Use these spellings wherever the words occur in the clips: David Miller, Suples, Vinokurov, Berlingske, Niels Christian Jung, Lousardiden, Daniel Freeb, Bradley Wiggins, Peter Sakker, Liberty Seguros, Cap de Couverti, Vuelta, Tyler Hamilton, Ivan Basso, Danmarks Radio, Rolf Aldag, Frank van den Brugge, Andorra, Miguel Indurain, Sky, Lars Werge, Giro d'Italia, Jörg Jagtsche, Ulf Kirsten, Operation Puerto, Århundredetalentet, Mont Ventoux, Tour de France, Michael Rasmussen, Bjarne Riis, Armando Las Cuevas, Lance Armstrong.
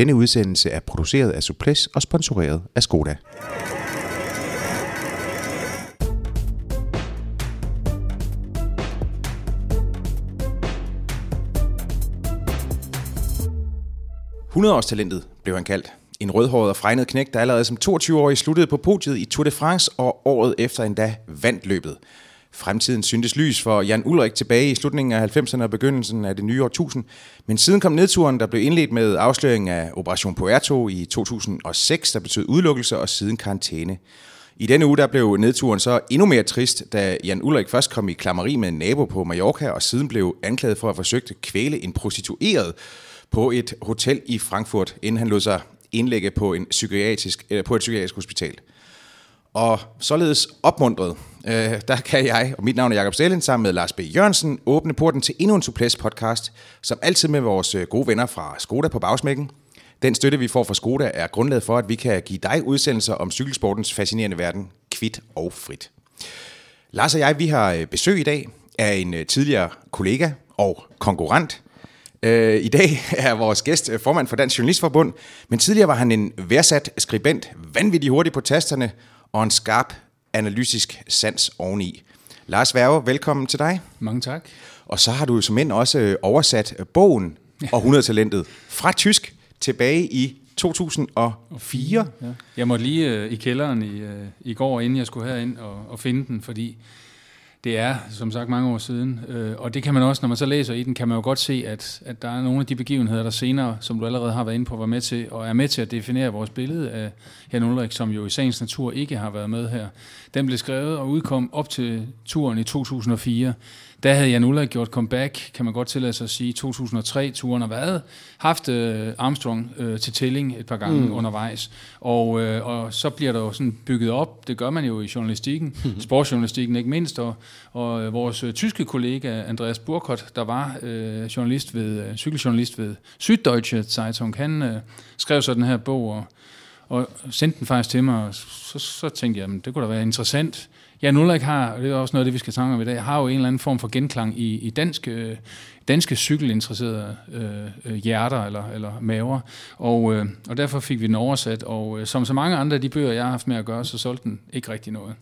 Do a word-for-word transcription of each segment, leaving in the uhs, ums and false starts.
Denne udsendelse er produceret af Suples og sponsoreret af Skoda. hundrede-årstalentet blev han kaldt. En rødhåret og fregnet knægt, der allerede som toogtyve-årig sluttede på podiet i Tour de France og året efter endda vandt løbet. Fremtiden syntes lys for Jan Ullrich tilbage i slutningen af halvfemserne og begyndelsen af det nye årtusind, men siden kom nedturen, der blev indledt med afsløringen af Operation Puerto i to tusind og seks, der betød udelukkelse og siden karantæne. I denne uge der blev nedturen så endnu mere trist, da Jan Ullrich først kom i klammeri med en nabo på Mallorca og siden blev anklaget for at forsøge at kvæle en prostitueret på et hotel i Frankfurt, inden han lod sig indlægge på, en psykiatrisk, eller på et psykiatrisk hospital. Og således opmuntret, øh, der kan jeg, og mit navn er Jacob Staehelin, sammen med Lars B. Jørgensen, åbne porten til endnu en Souplesse podcast, som altid med vores gode venner fra Skoda på bagsmækken. Den støtte, vi får fra Skoda, er grundlaget for, at vi kan give dig udsendelser om cykelsportens fascinerende verden, kvit og frit. Lars og jeg, vi har besøg i dag af en tidligere kollega og konkurrent. I dag er vores gæst formand for Dansk Journalistforbund, men tidligere var han en værdsat skribent, vanvittig hurtig på tasterne og en skarp analytisk sans oveni. Lars Werge, velkommen til dig. Mange tak. Og så har du som end også oversat bogen Århundredetalentet fra tysk tilbage i to tusind og fire. Ja. Jeg måtte lige i kælderen i, i går, inden jeg skulle herind og, og finde den, fordi det er, som sagt, mange år siden, og det kan man også, når man så læser i den, kan man jo godt se, at, at der er nogle af de begivenheder, der senere, som du allerede har været inde på, var med til, og er med til at definere vores billede af Jan Ullrich, som jo i sagens natur ikke har været med her. Den blev skrevet og udkom op til turen i to tusind og fire. Der havde Jan Ullrich gjort comeback, kan man godt tillade sig at sige, to tusind og tre-turen har været, haft øh, Armstrong øh, til tælling et par gange mm. undervejs, og, øh, og så bliver der jo sådan bygget op, det gør man jo i journalistikken, mm-hmm. sportsjournalistikken ikke mindst, og, og øh, vores øh, tyske kollega Andreas Burkott, der var øh, journalist ved, øh, cykeljournalist ved Süddeutsche Zeitung, han øh, skrev så den her bog, og, og sendte den faktisk til mig, og så, så tænkte jeg, jamen, det kunne da være interessant. Jan Ullrich har, og det er også noget af det, vi skal snakke om i dag, har jo en eller anden form for genklang i, i dansk, øh, danske cykelinteresserede øh, hjerter eller, eller maver, og, øh, og derfor fik vi den oversat, og øh, som så mange andre af de bøger, jeg har haft med at gøre, så solgte den ikke rigtig noget.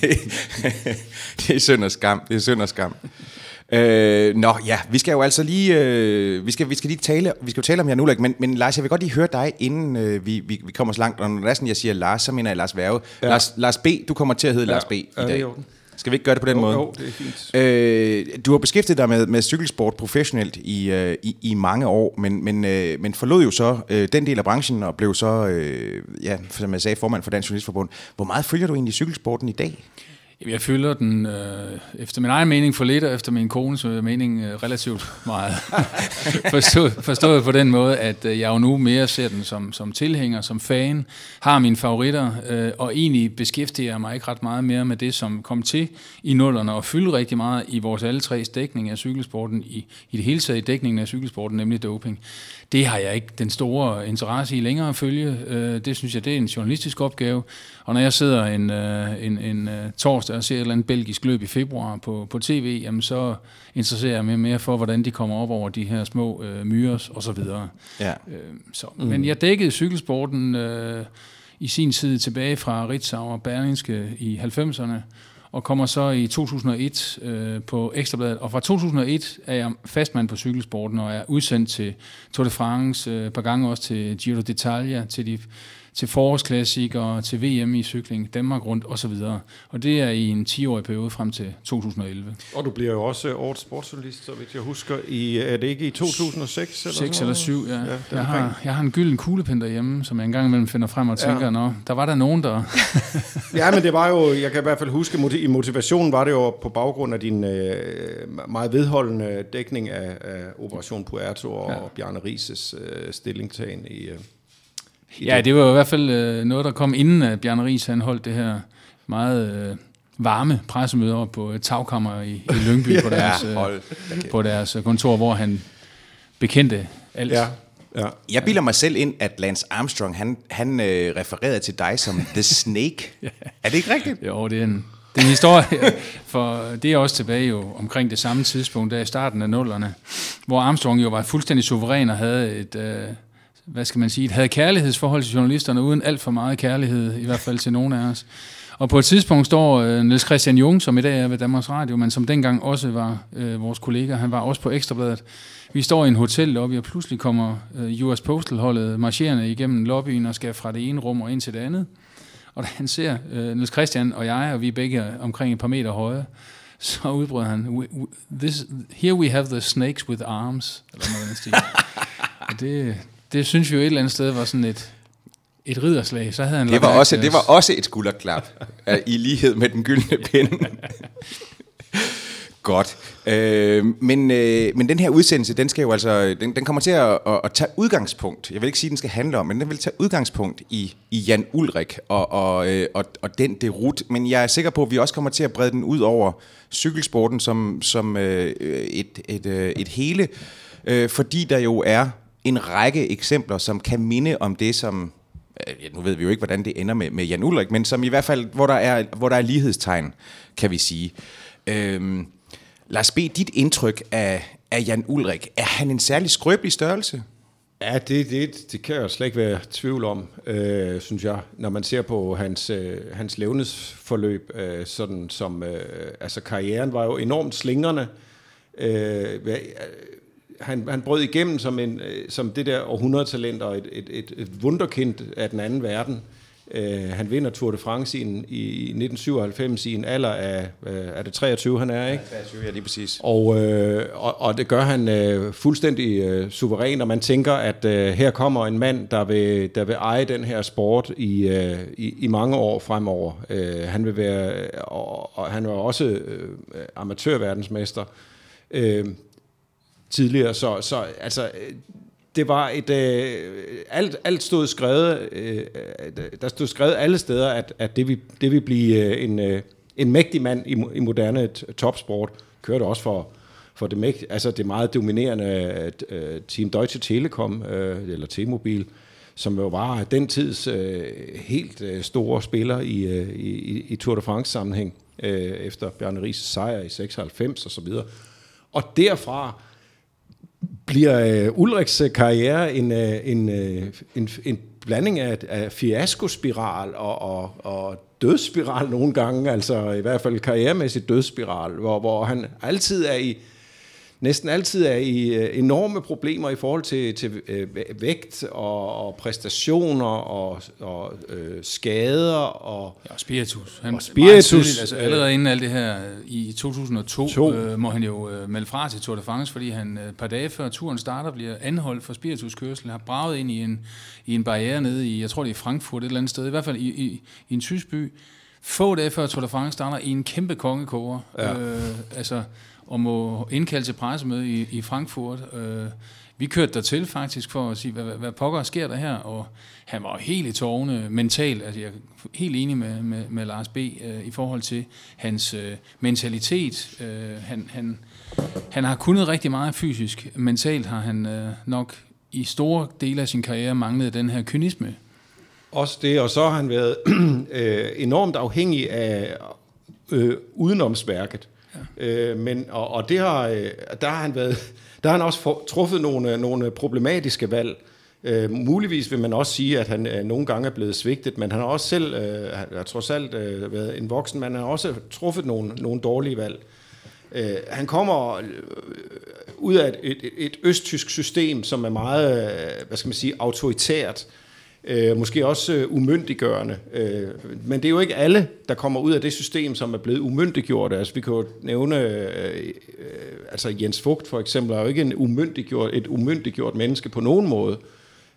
det, det er synd og skam, det er synd og skam. Øh, nå ja, vi skal jo altså lige øh, vi skal vi skal lige tale vi skal jo tale om Jan Ullrich, men men Lars, jeg vil godt lige høre dig inden øh, vi, vi vi kommer så langt, og når næsten jeg siger Lars, så mener jeg Lars Werge. Ja. Lars Lars B, du kommer til at hedde ja. Lars B i dag. Ja, skal vi ikke gøre det på den jo, måde? Jo, det er fint. Øh, du har beskæftiget dig med med cykelsport professionelt i øh, i, i mange år, men men øh, men forlod jo så øh, den del af branchen og blev så øh, ja, som jeg sagde, formand for Dansk Journalistforbund. Hvor meget følger du egentlig cykelsporten i dag? Jeg følger den øh, efter min egen mening for lidt, og efter min kones mening øh, relativt meget. forstået, forstået på den måde, at øh, jeg jo nu mere ser den som, som tilhænger, som fan, har mine favoritter, øh, og egentlig beskæftiger jeg mig ikke ret meget mere med det, som kom til i nullerne, og fylder rigtig meget i vores alle tres dækning af cykelsporten, i, i det hele taget i dækningen af cykelsporten, nemlig doping. Det har jeg ikke den store interesse i længere at følge. Øh, det synes jeg, det er en journalistisk opgave, og når jeg sidder en, øh, en, en øh, torsdag, og ser et eller andet belgisk løb i februar på, på tv, jamen så interesserer jeg mig mere for, hvordan de kommer op over de her små øh, myrer og så videre. Ja. Øh, så. Mm. Men jeg dækkede cykelsporten øh, i sin tid tilbage fra Ritzau og Berlingske i halvfemserne, og kommer så i to tusind og et øh, på Ekstrabladet. Og fra to tusind og et er jeg fastmand på cykelsporten, og er udsendt til Tour de France, øh, et par gange også til Giro d'Italia, til de til forårsklassikere, til V M i cykling, Danmark rundt og så videre. Og det er i en ti-årig periode frem til to tusind og elleve. Og du bliver jo også årets sportsjournalist, så hvis jeg husker, i, er det ikke i to tusind og seks? Eller seks eller syv, ja. ja jeg, har, jeg har en gylden kuglepen derhjemme, som jeg engang imellem finder frem og tænker, ja. Nå, der var der nogen, der... ja, men det var jo, jeg kan i hvert fald huske, i motivationen var det jo på baggrund af din øh, meget vedholdende dækning af, af Operation Puerto og, ja. og Bjarne Riis' øh, stillingtagen i... Øh, Ja, det var i hvert fald øh, noget, der kom inden, at Bjarne Riis han holdt det her meget øh, varme pressemøde op på et tagkammer i, i Lyngby ja, på, deres, øh, okay. på deres kontor, hvor han bekendte alt. Ja, ja. Jeg bilder mig selv ind, at Lance Armstrong, han, han øh, refererede til dig som The Snake. ja. Er det ikke rigtigt? Jo, det er en Den historie, for det er også tilbage jo omkring det samme tidspunkt, der i starten af nullerne, hvor Armstrong jo var fuldstændig suveræn og havde et, øh, hvad skal man sige, et havde kærlighedsforhold til journalisterne, uden alt for meget kærlighed, i hvert fald til nogen af os. Og på et tidspunkt står øh, Niels Christian Jung, som i dag er ved Danmarks Radio, men som dengang også var øh, vores kollega, han var også på Ekstrabladet. Vi står i en hotel deroppe, og pludselig kommer øh, U S Postal-holdet marcherende igennem lobbyen og skal fra det ene rum og ind til det andet. Og da han ser øh, Niels Christian og jeg, og vi er begge omkring et par meter høje, så udbrød han, we, we, this, here we have the snakes with arms, eller noget stil. Det, det synes vi jo et eller andet sted var sådan et, et ridderslag. Så havde han det, var også, det var også et skulderklap, i lighed med den gyldne pinde. Godt. Øh, men, øh, men den her udsendelse, den, skal jo altså, den, den kommer til at, at, at tage udgangspunkt. Jeg vil ikke sige, at den skal handle om, men den vil tage udgangspunkt i, i Jan Ullrich og, og, øh, og, og den derute. Men jeg er sikker på, at vi også kommer til at brede den ud over cykelsporten som, som øh, et, et, øh, et hele. Øh, fordi der jo er en række eksempler, som kan minde om det, som... Ja, nu ved vi jo ikke, hvordan det ender med, med Jan Ullrich, men som i hvert fald, hvor der er, hvor der er lighedstegn, kan vi sige. Øh, Lars B., dit indtryk af, af Jan Ullrich, er han en særlig skrøbelig størrelse? Ja, det, det, det kan jeg slet ikke være tvivl om, øh, synes jeg. Når man ser på hans, øh, hans levnedsforløb, øh, sådan som, øh, altså karrieren var jo enormt slingrende. Øh, han, han brød igennem som, en, øh, som det der århundredetalent og et, et, et, et wunderkind af den anden verden. Uh, han vinder Tour de France i, i nitten syvoghalvfems i en alder af, uh, er det treogtyve han er, ikke? Ja, treogtyve, ja, lige præcis. Og, uh, og, og det gør han uh, fuldstændig uh, suveræn, og man tænker, at uh, her kommer en mand, der vil, der vil eje den her sport i, uh, i, i mange år fremover. Uh, han vil være, og, og han var også uh, amatørverdensmester uh, tidligere, så, så altså... Det var et øh, alt alt stod skrevet øh, der stod skrevet alle steder at at det vi det vi blive en øh, en mægtig mand i, i moderne topsport. Kørte også for for det mægtige, altså det meget dominerende øh, team Deutsche Telekom øh, eller T-Mobile, som jo var den tids øh, helt øh, store spiller i, øh, i i Tour de France sammenhæng øh, efter Bjarne Riis sejr i seksoghalvfems og så videre. Og derfra bliver øh, Ullrichs karriere en, øh, en, øh, en, en blanding af, af fiaskospiral og, og, og dødsspiral nogle gange, altså i hvert fald karrieremæssigt dødsspiral, hvor, hvor han altid er i, næsten altid er i øh, enorme problemer i forhold til, til øh, vægt og, og præstationer og, og øh, skader og, ja, og spiritus. Han, og spiritus tidligt, altså, allerede inden alt det her i to tusind og to øh, må han jo øh, melde fra til Tour de France, fordi han et øh, par dage før turen starter bliver anholdt for spirituskørsel, har braget ind i en, i en barriere nede i, jeg tror det er Frankfurt et eller andet sted, i hvert fald i, i, i en tysk by. Få dage før Tour de France starter i en kæmpe kongekoger. Ja. Øh, altså... og må indkalde til pressemøde i, i Frankfurt. Øh, vi kørte dertil faktisk for at sige, hvad, hvad pokker sker der her? Og han var helt i tårne mentalt. Altså, jeg er helt enig med, med, med Lars B. Øh, i forhold til hans øh, mentalitet. Øh, han, han, han har kunnet rigtig meget fysisk. Mentalt har han øh, nok i store dele af sin karriere manglet den her kynisme. Også det, og så har han været øh, enormt afhængig af øh, udenomsværket. Øh, men og, og det har der har han været der har han også for, truffet nogle nogle problematiske valg. Øh, muligvis vil man også sige, at han øh, nogle gange er blevet svigtet, men han har også selv øh, trods alt øh, været en voksen, men han har også truffet nogle nogle dårlige valg. Øh, han kommer ud af et, et, et østtysk system, som er meget, hvad skal man sige, autoritært. Øh, måske også øh, umyndiggørende. Øh, men det er jo ikke alle, der kommer ud af det system, som er blevet umyndiggjort. Altså, vi kan jo nævne, øh, øh, altså Jens Vogt for eksempel, er jo ikke en umyndiggjort, et umyndiggjort menneske på nogen måde.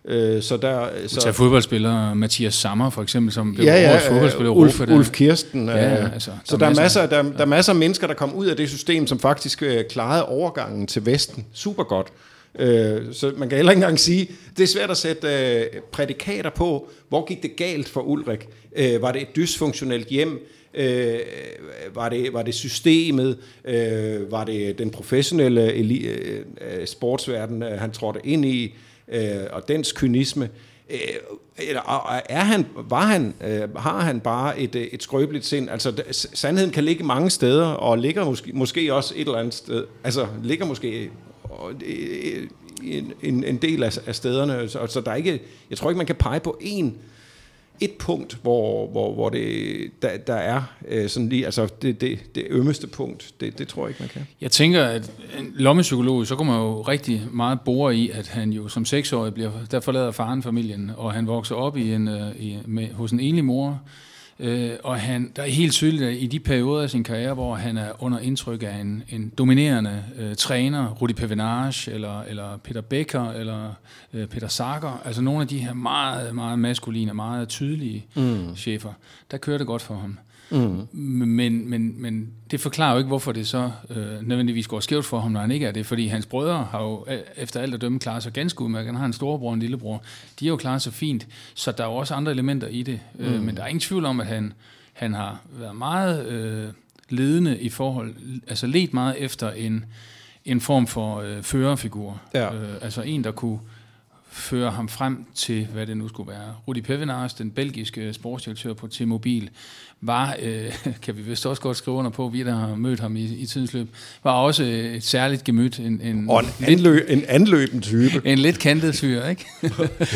Øh, så der... Så... Tag fodboldspiller Mathias Sammer for eksempel, som blev ja, ja, årets fodboldspiller i Europa. Ulf, Ulf Kirsten. Øh, ja, altså, der så der er, masser, der, der er masser af mennesker, der kom ud af det system, som faktisk øh, klarede overgangen til Vesten super godt. Så man kan heller ikke engang sige, det er svært at sætte prædikater på, hvor gik det galt for Ullrich? Var det et dysfunktionelt hjem? Var det, var det systemet? Var det den professionelle sportsverden, han trådte ind i, og dens kynisme? Eller er han, var han, øh, har han bare et, et skrøbeligt sind? Altså, sandheden kan ligge mange steder, og ligger måske, måske også et eller andet sted. Altså, ligger måske en, en, en del af, af stederne. Så, så der er ikke, jeg tror ikke, man kan pege på en, et punkt, hvor, hvor, hvor det, der, der er øh, sådan lige, altså det, det, det ømmeste punkt. Det, det tror jeg ikke, man kan. Jeg tænker, at en lommepsykolog, så kommer man jo rigtig meget bore i, at han jo som seksårig bliver, der forlader faren familien, og han vokser op i en, i, med, hos en enlig mor, øh, og han, der er helt tydeligt i de perioder af sin karriere, hvor han er under indtryk af en, en dominerende øh, træner, Rudy Pevenage, eller, eller Peter Becker, eller øh, Peter Sakker, altså nogle af de her meget, meget maskuline, meget tydelige mm. chefer, der kører det godt for ham. Mm. Men, men, men det forklarer jo ikke, hvorfor det så øh, nødvendigvis går skævt for ham, når han ikke er det, fordi hans brødre har jo efter alt at dømme klaret sig ganske udmærket. Han har en storebror og en lillebror. De har jo klaret sig fint, så der er jo også andre elementer i det. Mm. Øh, men der er ingen tvivl om, at han, han har været meget øh, ledende i forhold, altså ledt meget efter en, en form for øh, førerfigur. Ja. Øh, altså en, der kunne fører ham frem til, hvad det nu skulle være. Rudy Pevenage, den belgiske sportsdirektør på T-Mobile, var, øh, kan vi vist også godt skrive under på, vi der har mødt ham i, i tidens løb, var også et særligt gemyt. En, en, og en, lidt, anløb, en anløbende type. En lidt kantet type, ikke?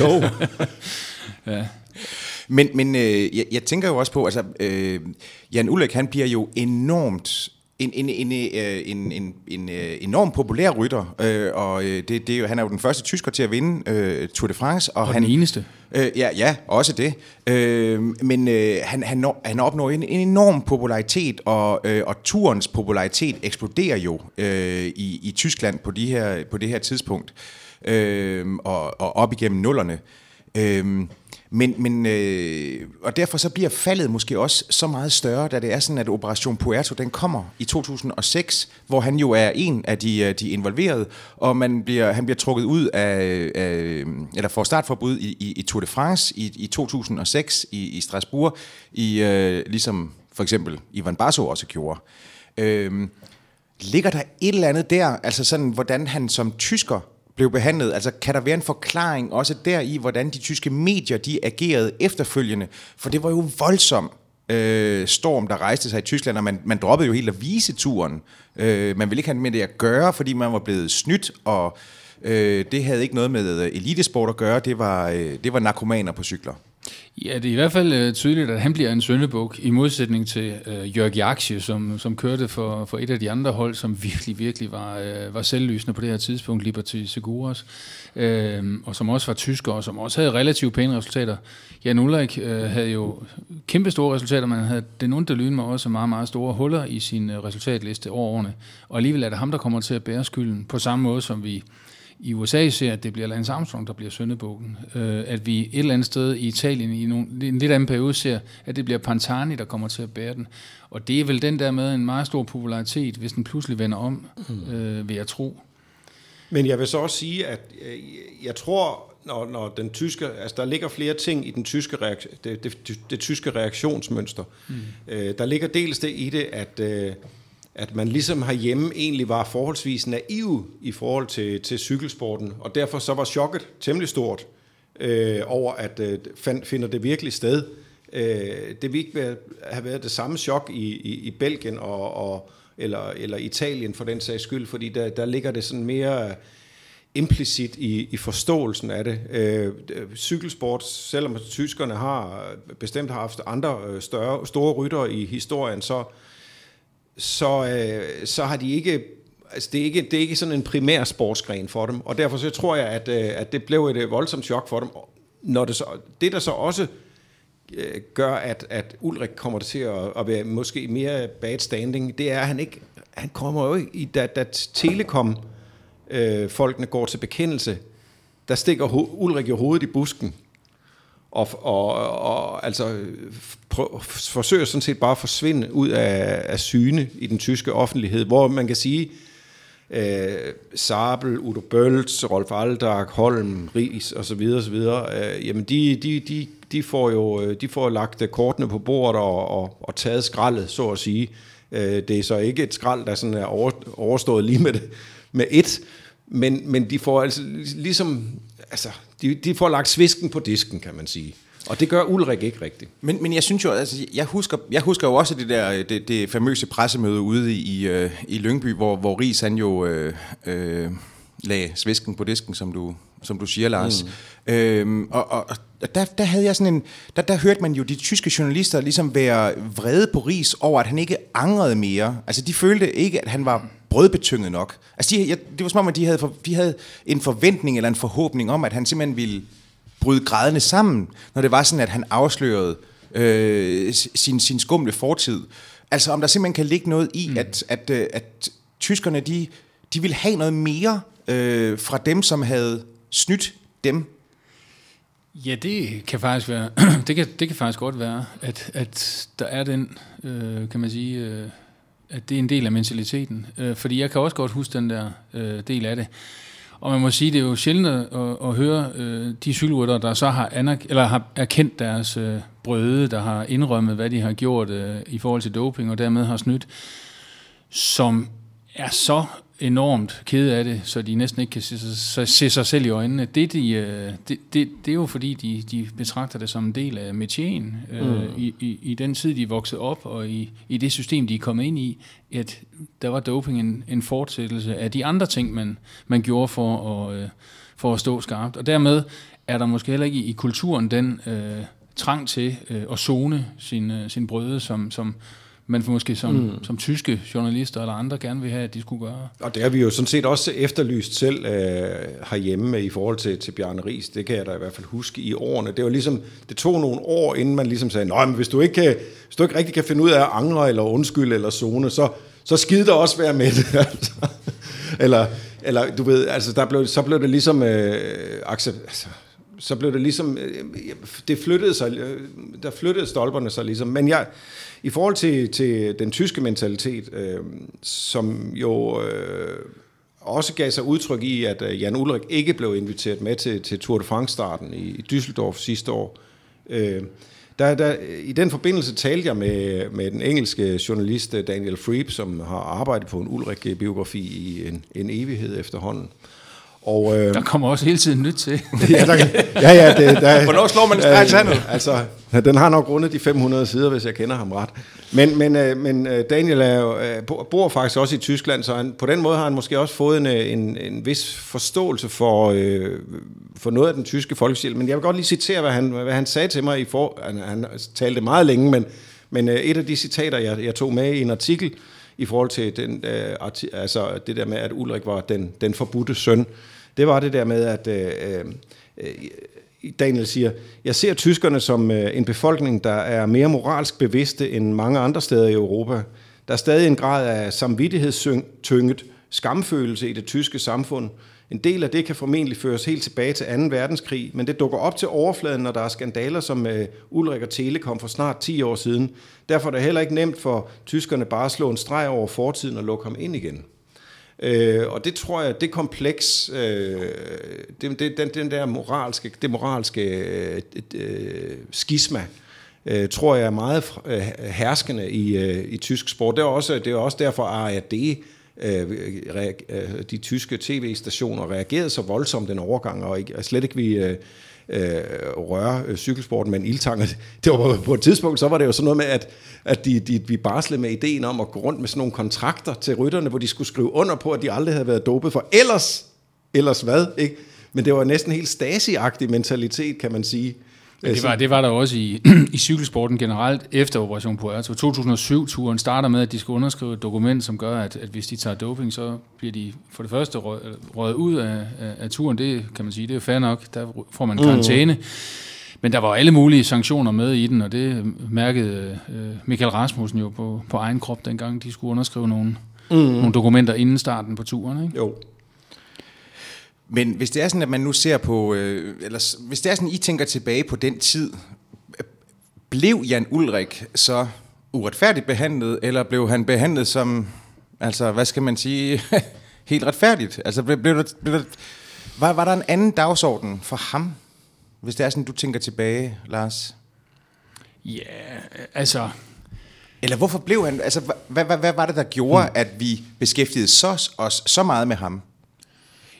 Jo. Ja. Men, men øh, jeg, jeg tænker jo også på, altså, øh, Jan Ullrich, han bliver jo enormt En, en, en, en, en, en enorm populær rytter, øh, og det, det er jo, han er jo den første tysker til at vinde øh, Tour de France. Og, og han, den eneste. Øh, ja, ja, også det. Øh, men øh, han, han, når, han opnår en, en enorm popularitet, og, øh, og turens popularitet eksploderer jo øh, i, i Tyskland på, de her, på det her tidspunkt, øh, og, og op igennem nullerne. Øh, Men, men øh, og derfor så bliver faldet måske også så meget større, da det er sådan, at Operation Puerto, den kommer i to tusind og seks, hvor han jo er en af de, de involverede, og man bliver, han bliver trukket ud af, af eller får startforbud i, i, i Tour de France i, i to tusind og seks i, i Strasbourg, i, øh, ligesom for eksempel Ivan Basso også gjorde. Øh, ligger der et eller andet der, altså sådan, hvordan han som tysker blev behandlet? Altså, kan der være en forklaring også deri, hvordan de tyske medier, de agerede efterfølgende? For det var jo voldsom øh, storm, der rejste sig i Tyskland, og man, man droppede jo helt at vise turen. Øh, man ville ikke have med det at gøre, fordi man var blevet snydt, og øh, det havde ikke noget med elitesport at gøre, det var, øh, det var narkomaner på cykler. Ja, det er i hvert fald øh, tydeligt, at han bliver en syndebuk, i modsætning til øh, Jörg Jagtsche, som, som kørte for, for et af de andre hold, som virkelig, virkelig var, øh, var selvlysende på det her tidspunkt, Liberty Seguros, øh, og som også var tyskere, og som også havde relativt pæne resultater. Jan Ullrich øh, havde jo kæmpe store resultater, men han havde den onde lyne med også meget, meget store huller i sin øh, resultatliste over årene, og alligevel er det ham, der kommer til at bære skylden, på samme måde som vi i U S A ser, at det bliver Lance Armstrong, der bliver syndebukken. Øh, at vi et eller andet sted i Italien i nogle, en lidt anden periode ser, at det bliver Pantani, der kommer til at bære den. Og det er vel den der med en meget stor popularitet, hvis den pludselig vender om, øh, vil jeg tro. Men jeg vil så også sige, at jeg tror, når, når den tyske, altså der ligger flere ting i den tyske reaktion, det, det, det, det tyske reaktionsmønster. Mm. Øh, der ligger dels det i det, at øh, at man ligesom herhjemme egentlig var forholdsvis naiv i forhold til, til cykelsporten, og derfor så var chokket temmelig stort øh, over, at øh, fand, finder det virkelig sted. Øh, det vil ikke være, have været det samme chok i, i, i Belgien og, og, eller, eller Italien for den sags skyld, fordi der, der ligger det sådan mere implicit i, i forståelsen af det. Øh, cykelsport, selvom tyskerne har bestemt har haft andre større, store ryttere i historien, så Så, øh, så har de ikke, altså det er ikke, det er ikke sådan en primær sportsgren for dem, og derfor så tror jeg, at, øh, at det blev et voldsomt chok for dem. Når det, så, det der så også øh, gør, at, at Ullrich kommer til at, at være måske mere bad standing, det er, at han, ikke, han kommer jo ikke i, da, da Telekom-folkene øh, går til bekendelse, der stikker ho- Ullrich jo hovedet i busken. Og, og, og altså prøv, forsøger sådan set bare at forsvinde ud af, af syne i den tyske offentlighed, hvor man kan sige, øh, Sabel, Udo Bölz, Rolf Aldag, Holm, Riis osv. osv. Øh, jamen de, de, de, de får jo de får lagt kortene på bordet og, og, og taget skraldet, så at sige. Øh, det er så ikke et skrald, der sådan er over, overstået lige med, det, med et, men, men de får altså ligesom... altså, de, de får lagt svisken på disken, kan man sige. Og det gør Ullrich ikke rigtigt. Men, men jeg synes jo, altså, jeg husker, jeg husker jo også det der, det, det famøse pressemøde ude i, i, i Lyngby, hvor, hvor Riis han jo øh, øh, lagde svisken på disken, som du, som du siger, Lars. Mm. Øhm, og og der, der havde jeg sådan en, der, der hørte man jo de tyske journalister ligesom være vrede på Riis over, at han ikke angrede mere. Altså, de følte ikke, at han var brødbetynget nok. Altså, de, jeg, det var som om, at de havde, for, de havde en forventning eller en forhåbning om, at han simpelthen ville bryde grædende sammen, når det var sådan, at han afslørede øh, sin, sin skumle fortid. Altså, om der simpelthen kan ligge noget i, mm. at, at, at, at tyskerne, de, de ville have noget mere øh, fra dem, som havde snydt dem. Ja, det kan faktisk være. det, kan, det kan faktisk godt være, at, at der er den, øh, kan man sige, øh, at det er en del af mentaliteten. Øh, fordi jeg kan også godt huske den der øh, del af det. Og man må sige, det er jo sjældent at, at høre øh, de cykelryttere, der så har, anerk- eller har erkendt deres øh, brøde, der har indrømmet, hvad de har gjort øh, i forhold til doping, og dermed har snydt, som er så enormt kede af det, så de næsten ikke kan se, så, se sig selv i øjnene. Det, de, øh, det, det, det er jo fordi, de, de betragter det som en del af metieren øh, mm. i, i, i den tid, de er vokset op, og i, i det system, de er kommet ind i, at der var doping en, en fortsættelse af de andre ting, man, man gjorde for at, øh, for at stå skarpt. Og dermed er der måske heller ikke i, i kulturen den øh, trang til øh, at zone sin, øh, sin brøde, som... som men måske som, mm. som tyske journalister eller andre gerne vil have, at de skulle gøre. Og det har vi jo sådan set også efterlyst selv øh, herhjemme i forhold til, til Bjarne Riis. Det kan jeg da i hvert fald huske i årene. Det var ligesom, det tog nogle år, inden man ligesom sagde, nej, men hvis du ikke, kan, hvis du ikke rigtig kan finde ud af at angre eller undskylde eller zone, så, så skide der også være med det. Altså. eller, eller du ved, altså, der blev, så blev det ligesom øh, accept, altså. Så blev det ligesom, det flyttede sig, der flyttede stolperne sig ligesom. Men jeg, i forhold til, til den tyske mentalitet, øh, som jo øh, også gav sig udtryk i, at Jan Ullrich ikke blev inviteret med til, til Tour de France-starten i Düsseldorf sidste år. Øh, der, der, i den forbindelse talte jeg med, med den engelske journalist Daniel Freeb, som har arbejdet på en Ullrich-biografi i en, en evighed efterhånden. Og, øh, der kommer også hele tiden nyt til. ja, der, ja, ja. Det, der, hvornår slår man en streg i sandet? Altså, den har nok rundet de fem hundrede sider, hvis jeg kender ham ret. Men, men, øh, men Daniel er jo, øh, bor faktisk også i Tyskland, så han, på den måde har han måske også fået en, en, en vis forståelse for, øh, for noget af den tyske folkesjæl. Men jeg vil godt lige citere, hvad han, hvad han sagde til mig. I for, han, han talte meget længe, men, men øh, et af de citater, jeg, jeg tog med i en artikel, i forhold til den, øh, arti- altså det der med, at Ullrich var den, den forbudte søn, det var det der med, at øh, øh, Daniel siger, jeg ser tyskerne som øh, en befolkning, der er mere moralsk bevidste end mange andre steder i Europa. Der er stadig en grad af samvittighedstynget skamfølelse i det tyske samfund. En del af det kan formentlig føres helt tilbage til anden verdenskrig, men det dukker op til overfladen, når der er skandaler som øh, Ullrich og Telekom for snart ti år siden. Derfor er det heller ikke nemt for tyskerne bare at slå en streg over fortiden og lukke ham ind igen. Øh, og det tror jeg, det kompleks, øh, det, det, den, den der moralske, det moralske øh, øh, skisma, øh, tror jeg er meget øh, herskende i, øh, i tysk sport. Det er også, det er også derfor, at det de tyske tv-stationer reagerede så voldsomt den overgang, og slet ikke vi øh, øh, røre cykelsporten med en ildtang. Det var på et tidspunkt, så var det jo sådan noget med, at, at de, de, vi barslede med ideen om at gå rundt med sådan nogle kontrakter til rytterne, hvor de skulle skrive under på, at de aldrig havde været dopet for ellers, ellers hvad, ikke? Men det var næsten helt Stasi-agtig mentalitet, kan man sige. Det var, det var der også i, i cykelsporten generelt efter Operation Puerto. to tusind og syv-turen starter med, at de skal underskrive et dokument, som gør, at, at hvis de tager doping, så bliver de for det første røget, røget ud af, af turen. Det kan man sige, det er fair nok. Der får man karantæne. Mm. Men der var alle mulige sanktioner med i den, og det mærkede Michael Rasmussen jo på, på egen krop dengang, de skulle underskrive nogle, mm. nogle dokumenter inden starten på turen, ikke? Jo. Men hvis det er sådan, at man nu ser på, øh, eller hvis det er sådan, I tænker tilbage på den tid, blev Jan Ullrich så uretfærdigt behandlet, eller blev han behandlet som, altså hvad skal man sige, helt retfærdigt? Altså blev, blev der, blev der, var, var der en anden dagsorden for ham, hvis det er sådan, du tænker tilbage, Lars? Ja, yeah, altså... Eller hvorfor blev han, altså hvad, hvad, hvad var det, der gjorde, hmm. at vi beskæftigede os, os så meget med ham?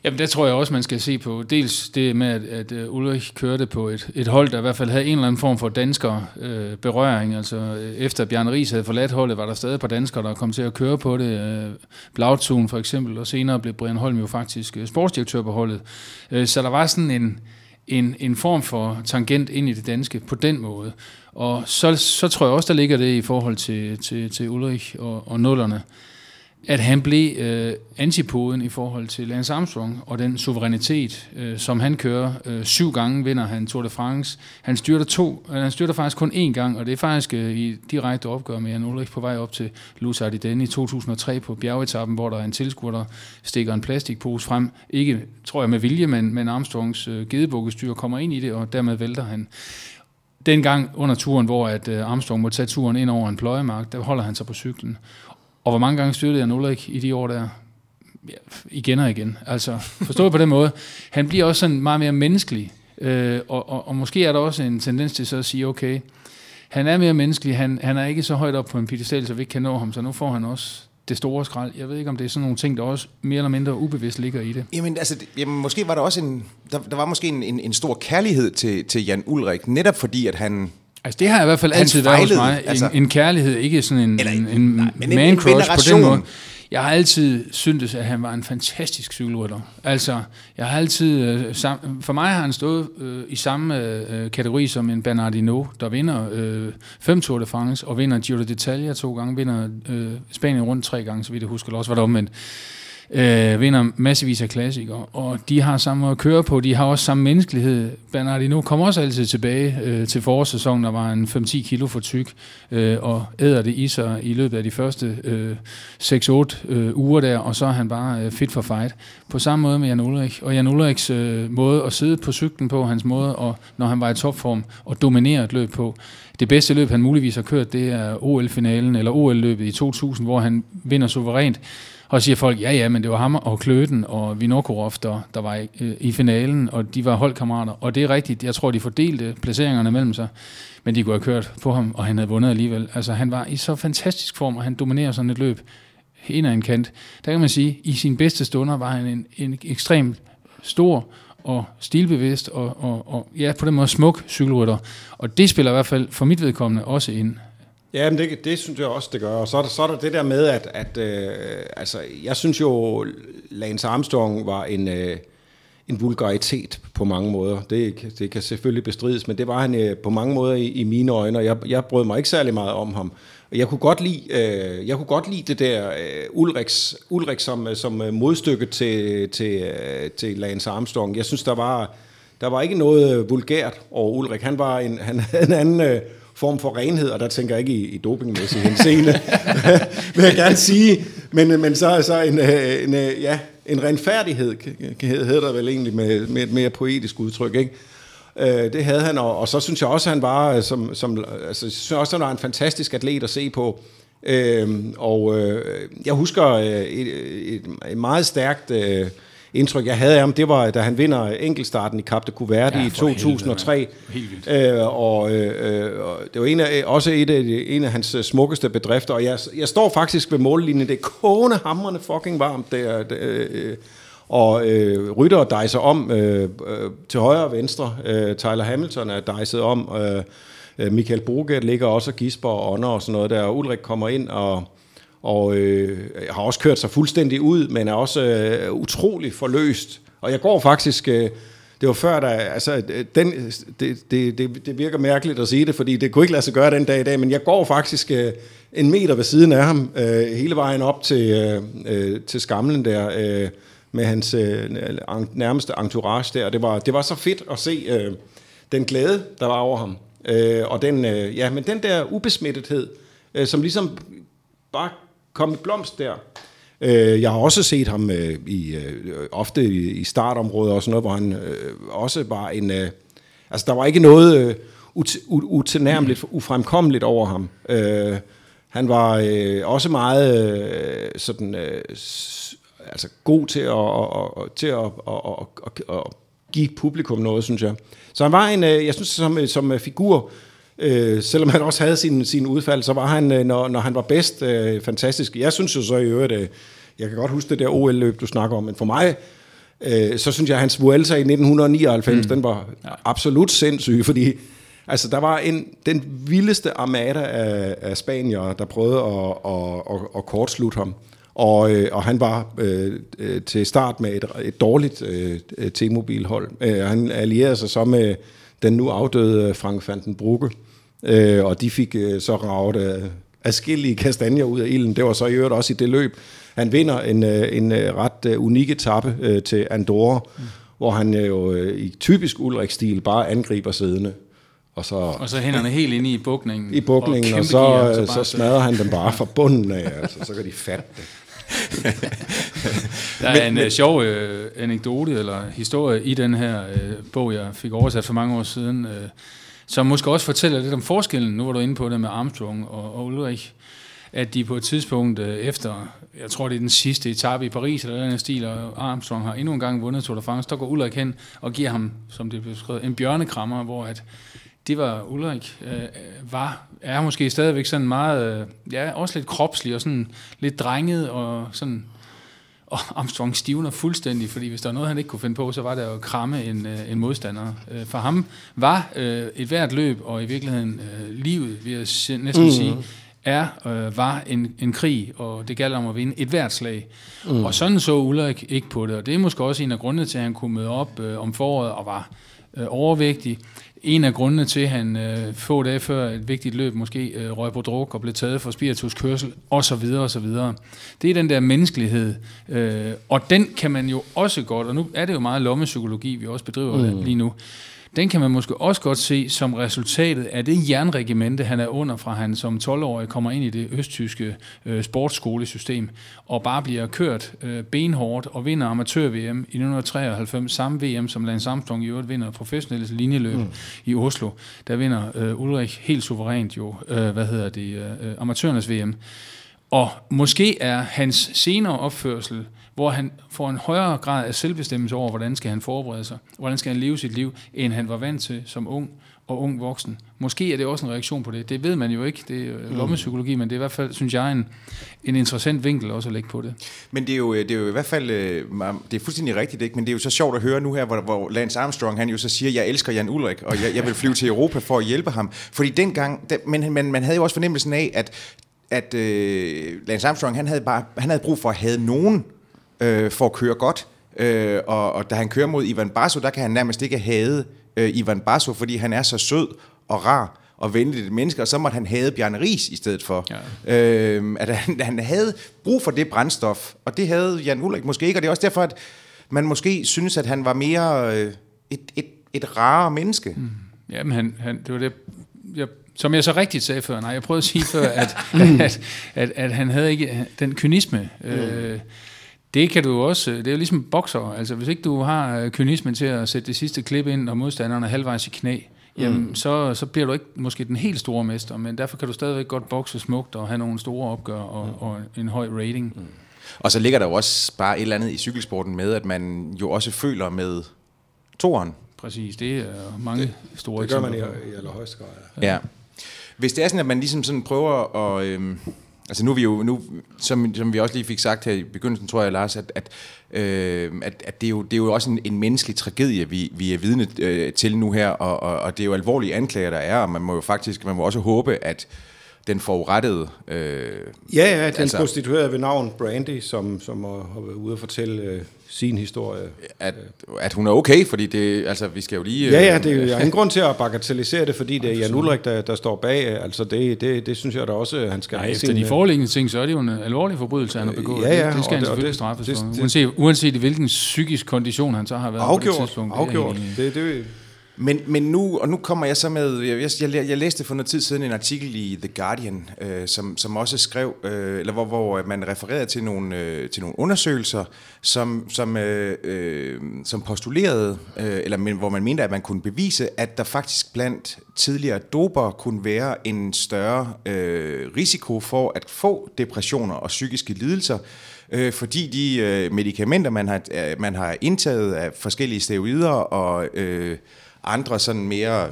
Jamen, der tror jeg også, man skal se på. Dels det med, at, at Ullrich kørte på et, et hold, der i hvert fald havde en eller anden form for dansker øh, berøring. Altså, efter Bjarne Riis havde forladt holdet, var der stadig et par danskere, der kom til at køre på det. Øh, Blautun for eksempel, og senere blev Brian Holm jo faktisk sportsdirektør på holdet. Øh, så der var sådan en, en, en form for tangent ind i det danske på den måde. Og så, så tror jeg også, der ligger det i forhold til, til, til Ullrich og, og nullerne, at han blev øh, antipoden i forhold til Lance Armstrong og den suverænitet, øh, som han kører. Øh, syv gange vinder han Tour de France. Han styrter, to, han styrter faktisk kun én gang, og det er faktisk øh, i direkte opgør med Jan Ullrich på vej op til Lousardiden i to tusind og tre på bjergetappen, hvor der er en tilskuer, der stikker en plastikpose frem. Ikke, tror jeg, med vilje, men, men Armstrongs øh, gedebukkestyr kommer ind i det, og dermed vælter han. Dengang under turen, hvor at, øh, Armstrong må tage turen ind over en pløjemark, der holder han sig på cyklen. Og hvor mange gange styrtede Jan Ullrich i de år der? Ja, igen og igen. Altså, forstået på den måde. Han bliver også sådan meget mere menneskelig. Øh, og, og, og måske er der også en tendens til så at sige, okay, han er mere menneskelig, han, han er ikke så højt op på en piedestal, så vi ikke kan nå ham, så nu får han også det store skrald. Jeg ved ikke, om det er sådan nogle ting, der også mere eller mindre ubevidst ligger i det. Jamen, altså, jamen, måske var der også en, der, der var måske en, en, en stor kærlighed til, til Jan Ullrich, netop fordi, at han... Altså det har i hvert fald han altid været hos mig. En, altså, en kærlighed, ikke sådan en, en, en man-crush på den måde. Jeg har altid syntes, at han var en fantastisk cykelrytter. Altså, jeg har altid... Øh, sam, for mig har han stået øh, i samme øh, kategori som en Bernardino, der vinder øh, fem Tour de France, og vinder Giro d'Italia to gange, vinder øh, Spanien rundt tre gange, så vidt jeg husker, eller også var det omvendt. Øh, vinder massevis af klassikere, og de har samme at køre på, de har også samme menneskelighed. Bernardino kommer også altid tilbage øh, til forårssæsonen, der var en fem til ti kilo for tyk, øh, og æder det i sig i løbet af de første øh, seks otte øh, uger der, og så er han bare øh, fit for fight. På samme måde med Jan Ullrich, og Jan Ullrichs øh, måde at sidde på cyklen på, hans måde, og når han var i topform, og dominere et løb på. Det bedste løb, han muligvis har kørt, det er O L-finalen, eller O L-løbet i to tusind, hvor han vinder suverænt. Og siger folk, ja ja, men det var ham og Kløten og Vinokurov, der, der var i, øh, i finalen, og de var holdkammerater. Og det er rigtigt, jeg tror, de fordelte placeringerne mellem sig, men de kunne have kørt på ham, og han havde vundet alligevel. Altså, han var i så fantastisk form, og han dominerer sådan et løb ind ad en kant. Der kan man sige, at i sine bedste stunder var han en, en ekstremt stor og stilbevidst, og, og, og ja, på den måde smuk cykelrytter. Og det spiller i hvert fald for mit vedkommende også ind. Ja, men det, det synes jeg også, det gør. Og så er der, så er der det der med, at, at øh, altså, jeg synes jo, Lance Armstrong var en, øh, en vulgaritet på mange måder. Det, det kan selvfølgelig bestrides, men det var han øh, på mange måder i, i mine øjne, og jeg, jeg brød mig ikke særlig meget om ham. Og jeg kunne godt lide, øh, jeg kunne godt lide det der øh, Ullrichs, Ullrich som, som modstykke til, til, til Lance Armstrong. Jeg synes, der var, der var ikke noget vulgært over Ullrich. Han var en, han havde en anden... Øh, form for renhed, og der tænker jeg ikke i, i dopingmæssig henseende, vil jeg gerne sige, men, men så er så en, en, ja, en renfærdighed, hedder der vel egentlig med, med et mere poetisk udtryk, ikke? Det havde han, og, og så synes jeg også, han var, som, som, altså, synes jeg også, han var en fantastisk atlet at se på, øhm, og øh, jeg husker et, et, et meget stærkt øh, indtryk, jeg havde af ham, det var, da han vinder enkeltstarten i Cap de Couverti ja, i to tusind og tre. Helvede, øh, og, øh, og det var en af, også et af, en af hans smukkeste bedrifter, og jeg, jeg står faktisk ved mållinjen, det er konehamrende fucking varmt der, øh, og øh, rytter og dejser om øh, til højre og venstre. Øh, Tyler Hamilton er dejset om, øh, Michael Burkott ligger også og gisper og ånder og sådan noget der, og Ullrich kommer ind og og øh, har også kørt sig fuldstændig ud, men er også øh, utrolig forløst. Og jeg går faktisk, øh, det var før, der, altså, den, det, det, det virker mærkeligt at sige det, fordi det kunne ikke lade sig gøre den dag i dag, men jeg går faktisk øh, en meter ved siden af ham, øh, hele vejen op til, øh, til skamlen der, øh, med hans øh, nærmeste entourage der, og det var, det var så fedt at se øh, den glæde, der var over ham. Øh, og den, øh, ja, men den der ubesmittethed, øh, som ligesom bare kom et blomst der. Jeg har også set ham i, ofte i startområder og sådan noget, hvor han også var en... Altså, der var ikke noget utilnærmeligt, ufremkommeligt over ham. Han var også meget sådan, altså, god til, at, til at, at, at, at give publikum noget, synes jeg. Så han var en... Jeg synes, som, som figur... Øh, selvom han også havde sine sin udfald, så var han, når, når han var bedst, øh, fantastisk. Jeg synes jo så i øvrigt, øh, jeg kan godt huske det der O L-løb, du snakker om, men for mig Øh, så synes jeg, at hans Vuelta i nitten nioghalvfems, mm. den var absolut sindssyg, fordi altså, der var en, den vildeste armada af, af spaniere, der prøvede at, at, at, at kortslutte ham. Og, øh, og han var øh, øh, til start med et, et dårligt øh, T-Mobile hold. Øh, han allierede sig så med den nu afdøde Frank van den Brugge, øh, og de fik øh, så ravet øh, adskillige kastanjer ud af ilden. Det var så i øvrigt også i det løb. Han vinder en, øh, en ret øh, unik etape øh, til Andorra, mm. hvor han jo øh, i typisk Ullrich-stil bare angriber siddende. Og så, og så hænderne helt inde i bukningen. I bukningen, og, og så, gear, så, så smadrer han dem bare fra bunden af, altså, så kan de fatte det. Der er men, en men, sjov øh, anekdote eller historie i den her øh, bog, jeg fik oversat for mange år siden, øh, som måske også fortæller lidt om forskellen, nu var du inde på det med Armstrong og, og Ullrich, at de på et tidspunkt øh, efter, jeg tror det er den sidste etape i Paris, eller den her stil, og Armstrong har endnu en gang vundet Tour de France, der går Ullrich hen og giver ham, som det blev skrevet, en bjørnekrammer, hvor at det var Ullrich, øh, var, er måske stadigvæk sådan meget, øh, ja, også lidt kropslig og sådan lidt drenget og sådan, og Armstrong stivner fuldstændig, fordi hvis der var noget, han ikke kunne finde på, så var det jo at kramme en, øh, en modstander. Øh, for ham var øh, et hvert løb, og i virkeligheden øh, livet, vil jeg næsten mm. sige, er, øh, var en, en krig, og det galt om at vinde et hvert slag. Mm. Og sådan så Ullrich ikke på det, og det er måske også en af grundene til, at han kunne møde op øh, om foråret og var øh, overvægtig. En af grundene til, at han øh, få dage før et vigtigt løb måske øh, røg på druk og blev taget for spirituskørsel osv. osv. Det er den der menneskelighed, øh, og den kan man jo også godt, og nu er det jo meget lommepsykologi, vi også bedriver mm. lige nu, den kan man måske også godt se som resultatet af det jernregimente, han er under, fra han som tolv-årig kommer ind i det østtyske øh, sportsskolesystem og bare bliver kørt øh, benhårdt og vinder amatør-V M i nitten treoghalvfems, samme V M som Lance Armstrong i øvrigt vinder professionelle linjeløb mm. i Oslo. Der vinder øh, Ullrich helt suverænt jo, øh, hvad hedder det, øh, amatørernes V M. Og måske er hans senere opførsel, hvor han får en højere grad af selvbestemmelse over, hvordan skal han forberede sig, hvordan skal han leve sit liv, end han var vant til som ung og ung voksen. Måske er det også en reaktion på det. Det ved man jo ikke, det er lommepsykologi, men det er i hvert fald, synes jeg, en, en interessant vinkel også at lægge på det. Men det er jo, det er jo i hvert fald, det er fuldstændig rigtigt, ikke? Men det er jo så sjovt at høre nu her, hvor, hvor Lance Armstrong, han jo så siger, jeg elsker Jan Ullrich, og jeg, jeg vil flyve til Europa for at hjælpe ham. Fordi dengang, der, men man, man havde jo også fornemmelsen af, at, at øh, Lance Armstrong, han havde, bare, han havde brug for at have nogen, Øh, for at køre godt, øh, og, og da han kører mod Ivan Basso, der kan han nærmest ikke hade øh, Ivan Basso, fordi han er så sød og rar og venligt et menneske, og så måtte han hade Bjarne Riis i stedet for. Ja. Øh, at han, han havde brug for det brændstof, og det havde Jan Ullrich måske ikke, og det er også derfor, at man måske synes, at han var mere øh, et, et, et rarere menneske. Mm. Jamen, han, han, det var det, jeg... Som jeg så rigtigt sagde før, nej, jeg prøvede at sige før, at, at, at, at, at han havde ikke den kynisme, øh, mm. Det kan du også, det er jo ligesom bokser, altså hvis ikke du har kynismen til at sætte det sidste klip ind, og modstanderen er halvvejs i knæ, jamen mm. så, så bliver du ikke måske den helt store mester, men derfor kan du stadigvæk godt bokse smukt og have nogle store opgør og, mm. og en høj rating. Mm. Og så ligger der jo også bare et eller andet i cykelsporten med, at man jo også føler med toren. Præcis, det er mange det, store det gør man i, i allerhøjeste grad. Ja. Ja. Hvis det er sådan, at man ligesom sådan prøver at... Øhm, Altså nu er vi jo, nu, som, som vi også lige fik sagt her i begyndelsen, tror jeg, Lars, at, at, øh, at, at det, er jo, det er jo også en, en menneskelig tragedie, vi, vi er vidne øh, til nu her, og, og, og det er jo alvorlige anklager, der er, og man må jo faktisk, man må også håbe, at den forurettede... Øh, ja, ja, den altså, prostituerede ved navn Brandy, som, som har været ude at fortælle øh, sin historie. At, at hun er okay, fordi det, altså, vi skal jo lige... Øh, ja, ja, det er jo jeg har ingen grund til at bagatellisere det, fordi det er Jan Ullrich, der, der står bag. Altså, det, det, det synes jeg da også, han skal... Nej, efter sin, de foreliggende ting, så er det jo en alvorlig forbrydelse, han har begået. Ja, ja, det, det skal han selvfølgelig straffes for. Uanset, uanset i hvilken psykisk kondition han så har været afgjort, på det tidspunkt. Afgjort, det, det Men, men nu, og nu kommer jeg så med, jeg, jeg, jeg læste for noget tid siden en artikel i The Guardian, øh, som, som også skrev, øh, eller hvor, hvor man refererede til nogle, øh, til nogle undersøgelser, som, som, øh, øh, som postulerede, øh, eller men, hvor man mente, at man kunne bevise, at der faktisk blandt tidligere dopere kunne være en større øh, risiko for at få depressioner og psykiske lidelser, øh, fordi de øh, medicamenter, man har, øh, man har indtaget af forskellige steroider og... Øh, andre sådan mere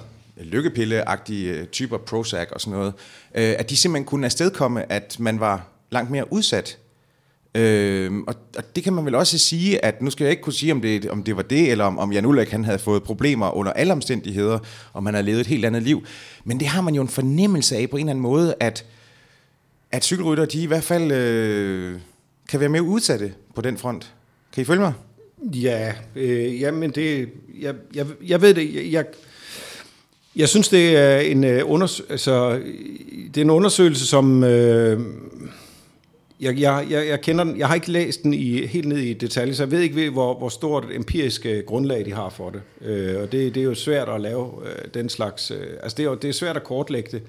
lykkepilleagtige typer, Prozac og sådan noget, at de simpelthen kunne afstedkomme, at man var langt mere udsat Øhm, og, og det kan man vel også sige, at nu skal jeg ikke kunne sige, om det, om det var det, eller om, om Jan Ullrich han havde fået problemer under alle omstændigheder, om han havde levet et helt andet liv. Men det har man jo en fornemmelse af på en eller anden måde, at, at cykelryttere, de i hvert fald øh, kan være mere udsatte på den front. Kan I følge mig? Ja, øh, jamen det, jeg, jeg, jeg ved det, jeg... jeg Jeg synes, det er en, undersø- altså, det er en undersøgelse, som øh, jeg, jeg, jeg kender den. Jeg har ikke læst den i, helt ned i detalje, så jeg ved ikke, hvor, hvor stort et empirisk grundlag de har for det. Øh, og det, det er jo svært at lave øh, den slags... Øh, altså, det er, jo, det er svært at kortlægge det.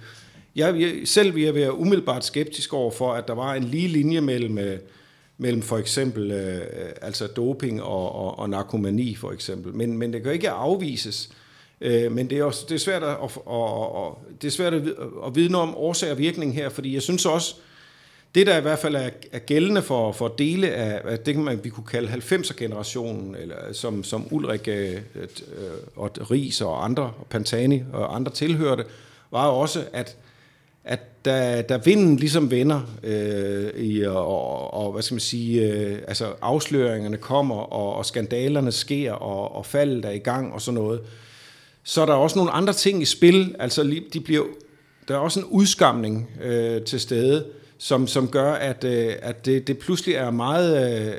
Jeg, jeg, selv vil jeg være umiddelbart skeptisk over for, at der var en lige linje mellem... Øh, mellem for eksempel øh, altså doping og, og, og narkomani, for eksempel. Men, men det kan ikke afvises... Men det er også det er svært at og, og, og, det er svært at vidne om årsag og virkning her, fordi jeg synes også det der i hvert fald er, er gældende for for dele af det kan man vi kunne kalde halvfemser-generationen eller som som Ullrich øh, og Riis og andre og Pantani og andre tilhørte var også at at der der vinden ligesom vender øh, i og, og hvad skal man sige øh, altså afsløringerne kommer og, og skandalerne sker og, og faldet er i gang og sådan noget. Så er der også nogle andre ting i spil, altså de bliver, der er også en udskamning øh, til stede, som, som gør, at, øh, at det, det pludselig er meget, øh,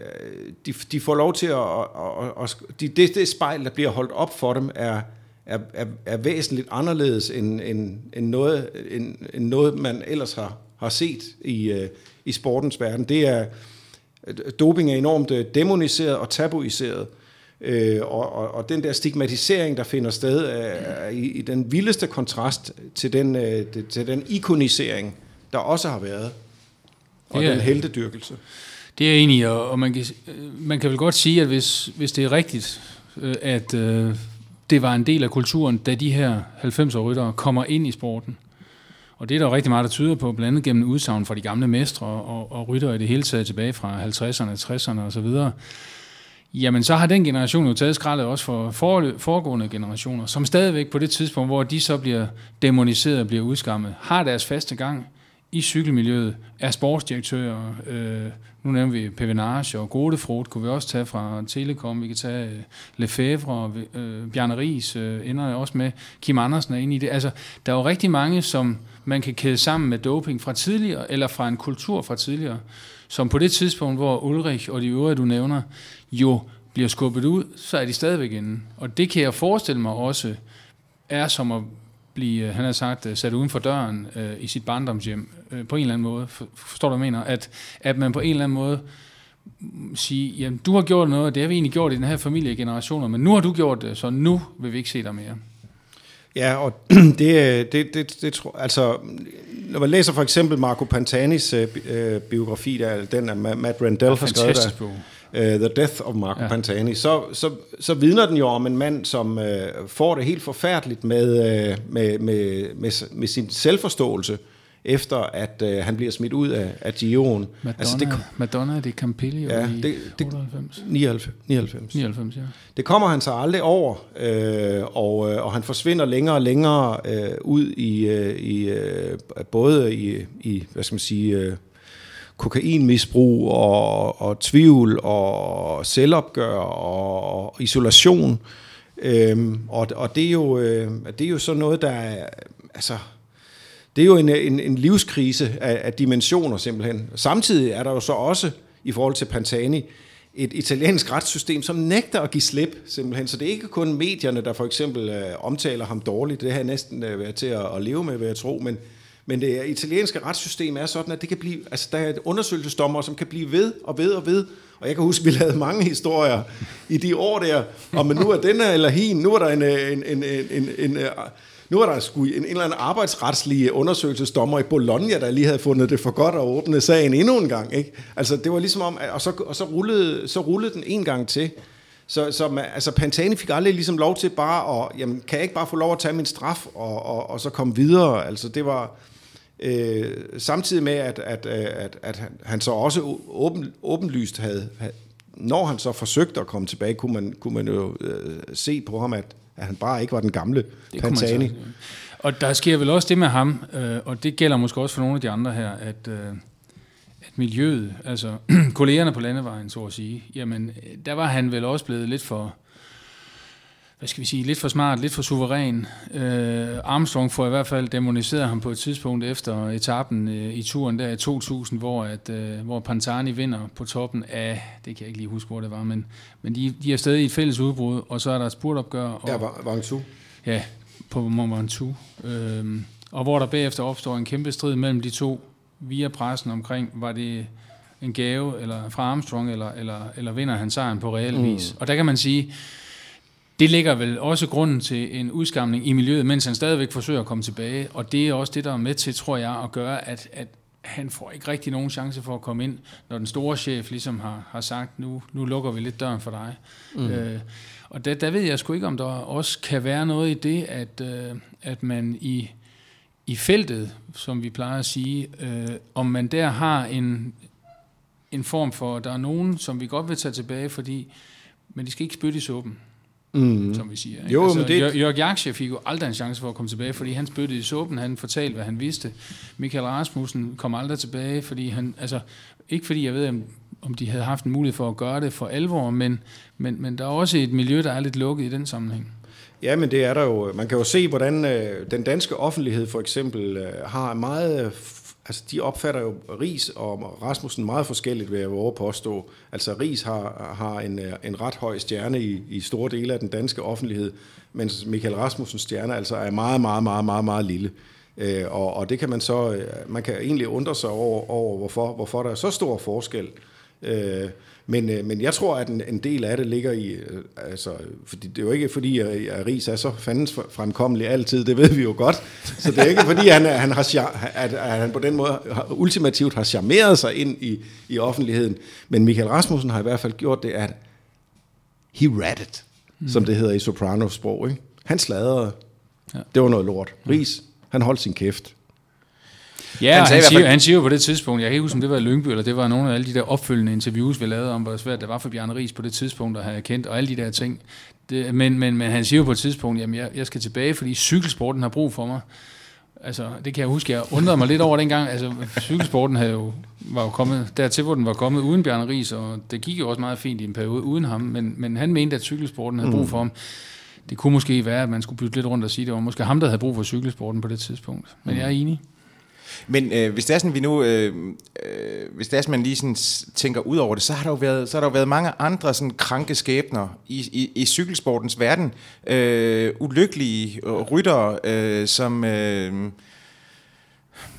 de, de får lov til at, og, og, og, de, det, det spejl, der bliver holdt op for dem, er, er, er, er væsentligt anderledes end, end, end, noget, end, end noget, man ellers har, har set i, øh, i sportens verden. Det er, doping er enormt dæmoniseret og tabuiseret. Øh, og, og, og den der stigmatisering, der finder sted, er i, i den vildeste kontrast til den, øh, det, til den ikonisering, der også har været, og er, den heltedyrkelse. Det er jeg enig i, og, og man, kan, man kan vel godt sige, at hvis, hvis det er rigtigt, øh, at øh, det var en del af kulturen, da de her halvfemser-ryttere kommer ind i sporten, og det er der rigtig meget, der tyder på, blandt andet gennem udsagn fra de gamle mestre og, og ryttere i det hele taget tilbage fra halvtredserne, tresserne osv., jamen så har den generation jo taget skraldet også for foregående generationer, som stadigvæk på det tidspunkt, hvor de så bliver dæmoniseret og bliver udskammet, har deres faste gang i cykelmiljøet, er sportsdirektører, øh, nu nævner vi Pevenage og Godefrodt, kunne vi også tage fra Telekom, vi kan tage øh, Lefebvre, øh, Bjarne Riis øh, ender også med, Kim Andersen er inde i det. Altså, der er jo rigtig mange, som man kan kæde sammen med doping fra tidligere, eller fra en kultur fra tidligere, som på det tidspunkt, hvor Ullrich og de øvrige, du nævner, jo bliver skubbet ud, så er de stadigvæk inde. Og det kan jeg forestille mig også, er som at blive, han har sagt, sat uden for døren øh, i sit barndomshjem, øh, på en eller anden måde, forstår du, hvad jeg mener? At, at man på en eller anden måde siger, jamen du har gjort noget, og det har vi egentlig gjort i den her familie i generationer, men nu har du gjort det, så nu vil vi ikke se dig mere. Ja, og det, det, det, det tror altså, når man læser for eksempel Marco Pantanis øh, biografi, der den af Matt Rendell har skrevet der, uh, The Death of Marco ja. Pantani, så, så, så vidner den jo om en mand, som øh, får det helt forfærdeligt med, øh, med, med, med, med sin selvforståelse, efter at øh, han bliver smidt ud af, af Giroen. Madonna, altså det, Madonna det er Campiglio ja, i det, det, otteoghalvfems. nioghalvfems. nioghalvfems. nioghalvfems ja. Det kommer han så aldrig over, øh, og, øh, og han forsvinder længere og længere øh, ud i, øh, i øh, både i, i, hvad skal man sige, øh, kokainmisbrug og, og tvivl og selvopgør og, og isolation. Øh, og og det, er jo, øh, det er jo sådan noget, der er... Altså, det er jo en, en, en livskrise af, af dimensioner simpelthen. Samtidig er der jo så også, i forhold til Pantani, et italiensk retssystem, som nægter at give slip simpelthen. Så det er ikke kun medierne, der for eksempel øh, omtaler ham dårligt. Det har jeg næsten øh, været til at, at leve med, vil jeg tro. Men, men det italienske retssystem er sådan, at det kan blive, altså, der er et undersøgelsesdommer, som kan blive ved og ved og ved. Og jeg kan huske, at vi lavede mange historier i de år der. Og men nu er den her eller hin, nu er der en... en, en, en, en, en Nu var der sgu en, en eller anden arbejdsretslig undersøgelsesdommer i Bologna, der lige havde fundet det for godt at åbne sagen endnu en gang. Ikke? Altså, det var ligesom om, og, så, og så, rullede, så rullede den en gang til. Så, så man, altså, Pantani fik aldrig ligesom lov til bare at, jamen, kan jeg ikke bare få lov at tage min straf og, og, og så komme videre? Altså, det var øh, samtidig med, at, at, at, at han så også åben, åbenlyst havde, når han så forsøgte at komme tilbage, kunne man, kunne man jo øh, se på ham, at at han bare ikke var den gamle Pantani. Og der sker vel også det med ham, øh, og det gælder måske også for nogle af de andre her, at, øh, at miljøet, altså kollegerne på landevejen, så at sige, jamen der var han vel også blevet lidt for, hvad skal vi sige, lidt for smart, lidt for suveræn. Øh, Armstrong får i hvert fald demoniseret ham på et tidspunkt efter etappen øh, i turen der i to tusind, hvor, at, øh, hvor Pantani vinder på toppen af, det kan jeg ikke lige huske, hvor det var, men, men de, de er stadig i et fælles udbrud, og så er der et spurtopgør. Og, ja, Vangtu. Ja, på Mont Ventoux. Øh, og hvor der bagefter opstår en kæmpe strid mellem de to via pressen omkring, var det en gave eller fra Armstrong, eller, eller, eller vinder han sejren på reel vis. Mm. Og der kan man sige, det ligger vel også grunden til en udskamning i miljøet, mens han stadigvæk forsøger at komme tilbage, og det er også det, der er med til, tror jeg, at gøre, at, at han får ikke rigtig nogen chance for at komme ind, når den store chef ligesom har, har sagt, nu, nu lukker vi lidt døren for dig. Mm. Øh, og der, der ved jeg sgu ikke, om der også kan være noget i det, at, øh, at man i, i feltet, som vi plejer at sige, øh, om man der har en, en form for, der er nogen, som vi godt vil tage tilbage, fordi, men de skal ikke spytte i suppen. Mm. Som vi siger. Ikke? Jo, altså, men det... Jörg Jagdscheff fik jo aldrig en chance for at komme tilbage, fordi han spyttede i suppen, han fortalte, hvad han vidste. Michael Rasmussen kom aldrig tilbage, fordi han, altså, ikke fordi jeg ved, om de havde haft en mulighed for at gøre det for alvor, men, men, men der er også et miljø, der er lidt lukket i den sammenhæng. Ja, men det er der jo. Man kan jo se, hvordan øh, den danske offentlighed for eksempel øh, har meget... Øh, altså, de opfatter jo Riis og Rasmussen meget forskelligt, vil jeg våge at påstå. Altså, Riis har, har en, en ret høj stjerne i, i store dele af den danske offentlighed, mens Michael Rasmussens stjerne altså er meget, meget, meget, meget, meget lille. Øh, og, og det kan man så... Man kan egentlig undre sig over, over hvorfor, hvorfor der er så stor forskel. Øh, men, men jeg tror, at en, en del af det ligger i... Altså, fordi det er jo ikke fordi, at Riis er så fandens fremkommelig altid, det ved vi jo godt. Så det er ikke fordi, han, han har, at, at han på den måde ultimativt har charmeret sig ind i, i offentligheden. Men Michael Rasmussen har i hvert fald gjort det, at he ratted, mm. som det hedder i soprano-sprog. Ikke? Han sladrede. Ja. Det var noget lort. Riis, han holdt sin kæft. Ja, han, han, siger, han siger jo på det tidspunkt, jeg kan ikke huske, om det var i Lyngby, eller det var nogle af alle de der opfølgende interviews, vi lavede om, hvor svært det var for Bjarne Riis på det tidspunkt at have kendt, og alle de der ting. Det, men, men, men han siger jo på et tidspunkt, jamen jeg, jeg skal tilbage, fordi cykelsporten har brug for mig. Altså, det kan jeg huske, jeg undrede mig lidt over dengang. Altså, cykelsporten havde jo, var jo kommet dertil, hvor den var kommet uden Bjarne Riis, og det gik jo også meget fint i en periode uden ham, men, men han mente, at cykelsporten havde brug for ham. Det kunne måske være, at man skulle bytte lidt rundt og sige, det var måske ham, der havde brug for cykelsporten på det tidspunkt. Men jeg er enig. Men øh, hvis det er sådan, vi nu, øh, øh, hvis det er sådan, man lige sådan tænker ud over det, så har der jo været, så har der jo været mange andre sådan kranke skæbner i, i, i cykelsportens verden. Øh, ulykkelige ryttere, øh, som, øh,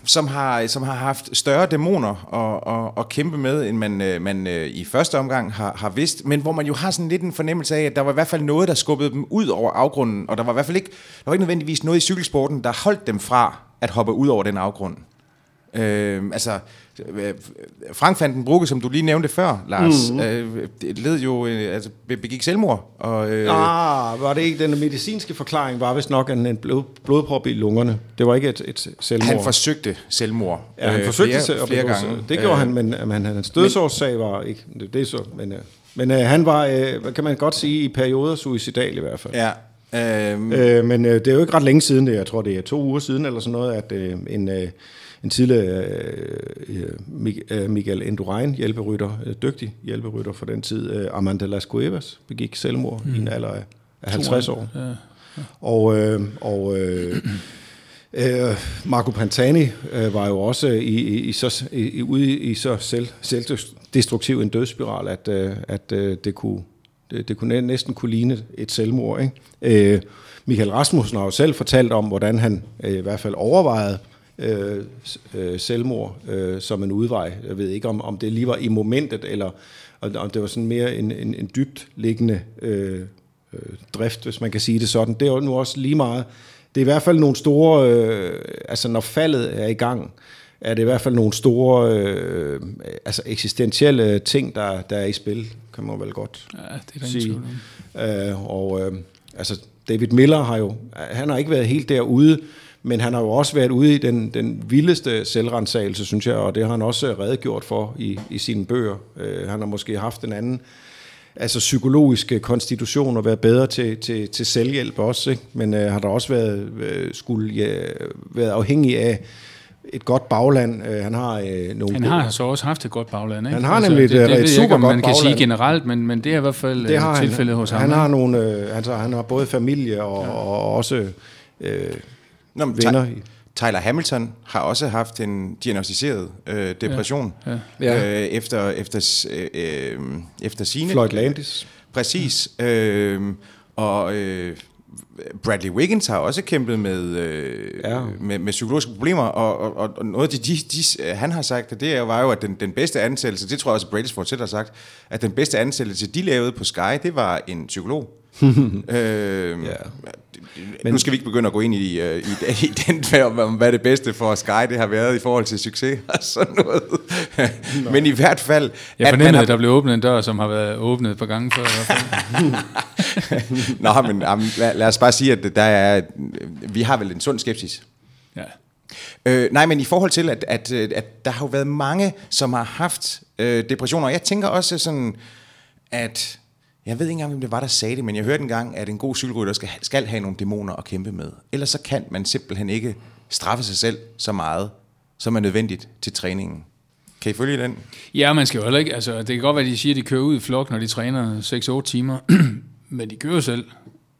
som, har, som har haft større dæmoner at, at, at kæmpe med, end man, øh, man øh, i første omgang har, har vidst. Men hvor man jo har sådan lidt en fornemmelse af, at der var i hvert fald noget, der skubbede dem ud over afgrunden. Og der var i hvert fald ikke, der var ikke nødvendigvis noget i cykelsporten, der holdt dem fra at hoppe ud over den afgrund. Øh, altså, Frank van den Brugge, som du lige nævnte før, Lars, mm-hmm. øh, led jo, øh, altså, begik selvmord. Og, øh, ah, var det ikke, den medicinske forklaring var vist nok en blod, blodprop i lungerne. Det var ikke et, et selvmord. Han forsøgte selvmord. Ja, han øh, forsøgte flere, flere gange. Det gjorde øh, han, men, men hans dødsårsag var ikke, det er så, men, øh, men øh, han var, øh, kan man godt sige, i perioder suicidal i hvert fald. Ja. Øhm. Øh, men øh, det er jo ikke ret længe siden, det, jeg tror det er to uger siden eller sådan noget, at øh, en, øh, en tidligere øh, Miguel Indurain, hjælperytter, øh, dygtig hjælperytter for den tid, øh, Armando Las Cuevas, begik selvmord mm. i en alder af halvtreds år. Ja. Ja. Og, øh, og øh, øh, Marco Pantani øh, var jo også i, i, i så, i, ude i så selv, selvdestruktiv en dødsspiral, at, øh, at øh, det kunne... Det, det kunne næsten kunne ligne et selvmord. Ikke? Øh, Michael Rasmussen har jo selv fortalt om, hvordan han øh, i hvert fald overvejede øh, øh, selvmord øh, som en udvej. Jeg ved ikke, om, om det lige var i momentet, eller om det var sådan mere en, en, en dybt liggende øh, øh, drift, hvis man kan sige det sådan. Det er jo nu også lige meget. Det er i hvert fald nogle store... Øh, altså, når faldet er i gang, er det i hvert fald nogle store øh, altså eksistentielle ting, der, der er i spil, kan man vel godt ja, det er sige. Øh, og øh, altså David Miller har jo, han har ikke været helt derude, men han har jo også været ude i den, den vildeste selvrensagelse, synes jeg, og det har han også redegjort for i, i sine bøger. Øh, han har måske haft en anden altså psykologiske konstitution og være bedre til, til, til selvhjælp også, ikke? Men øh, har der også været, øh, skulle, ja, været afhængig af et godt bagland. Han har øh, nogle. Han har så altså også haft et godt bagland, ikke? Han har altså, nemlig det, et, det, et super godt bagland. Man kan bagland. sige generelt, men men det er i hvert fald det har tilfældet han, hos ham. Han har nogle, øh, altså han har både familie og, ja. og også øh, Nå, venner. Tak. Tyler Hamilton har også haft en diagnosticeret øh, depression ja, ja. Øh, efter efter øh, efter sine Floyd Landis. Præcis. Øh, og øh, Bradley Wiggins har også kæmpet med øh, ja. med, med psykologiske problemer, og, og, og noget af det, de, de, han har sagt, og det var jo, at den, den bedste ansættelse, det tror jeg også, at Brady Sport selv har sagt, at den bedste ansættelse, de lavede på Sky, det var en psykolog. øh, ja. Men, nu skal vi ikke begynde at gå ind i, i, i den om, om hvad det bedste for Sky det har været i forhold til succes og sådan noget. Men i hvert fald... Jeg fornemmede, at, at der blev åbnet en dør, som har været åbnet et par gange før. Nå, men lad, lad os bare sige, at der er, vi har vel en sund skepsis. Ja. Øh, nej, men i forhold til, at, at, at der har jo været mange, som har haft øh, depressioner. Og jeg tænker også sådan, at... Jeg ved ikke engang, hvem det var, der sagde det, men jeg hørte engang, at en god cykelrytter skal, skal have nogle dæmoner at kæmpe med. Ellers så kan man simpelthen ikke straffe sig selv så meget, som er nødvendigt til træningen. Kan I følge den? Ja, man skal jo heller ikke. Altså, det kan godt være, at de siger, at de kører ud i flok, når de træner seks til otte timer. Men de kører selv,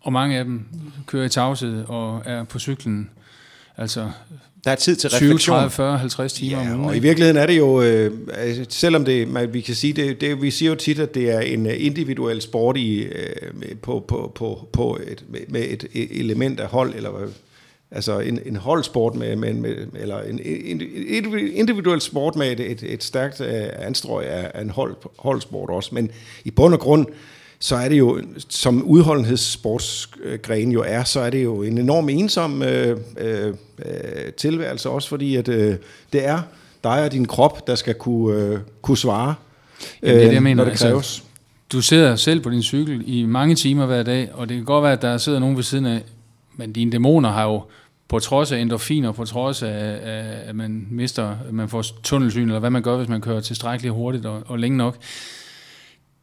og mange af dem kører i tavshed og er på cyklen. Altså... Der er tid til refleksion. tyve, tredive, fyrre, halvtreds timer ja, om ugen. Og i virkeligheden er det jo, øh, selvom det, man, vi kan sige det, det, vi siger jo tit, at det er en individuel sport i, øh, på, på, på, på et, med et element af hold, eller altså en, en holdsport, med, med, med, eller en, en individuel sport med et, et, et stærkt øh, anstrøg af en hold, holdsport også. Men i bund og grund, så er det jo, som udholdenhedssportsgren jo er, så er det jo en enorm ensom øh, øh, tilværelse, også fordi at, øh, det er dig og din krop, der skal kunne, øh, kunne svare, øh, Jamen, det er det, jeg mener. Når det kræves. Altså, du sidder selv på din cykel i mange timer hver dag, og det kan godt være, at der sidder nogen ved siden af, men dine dæmoner har jo, på trods af endorfiner, på trods af, at man mister, at man får tunnelsyn, eller hvad man gør, hvis man kører tilstrækkeligt hurtigt og, og længe nok.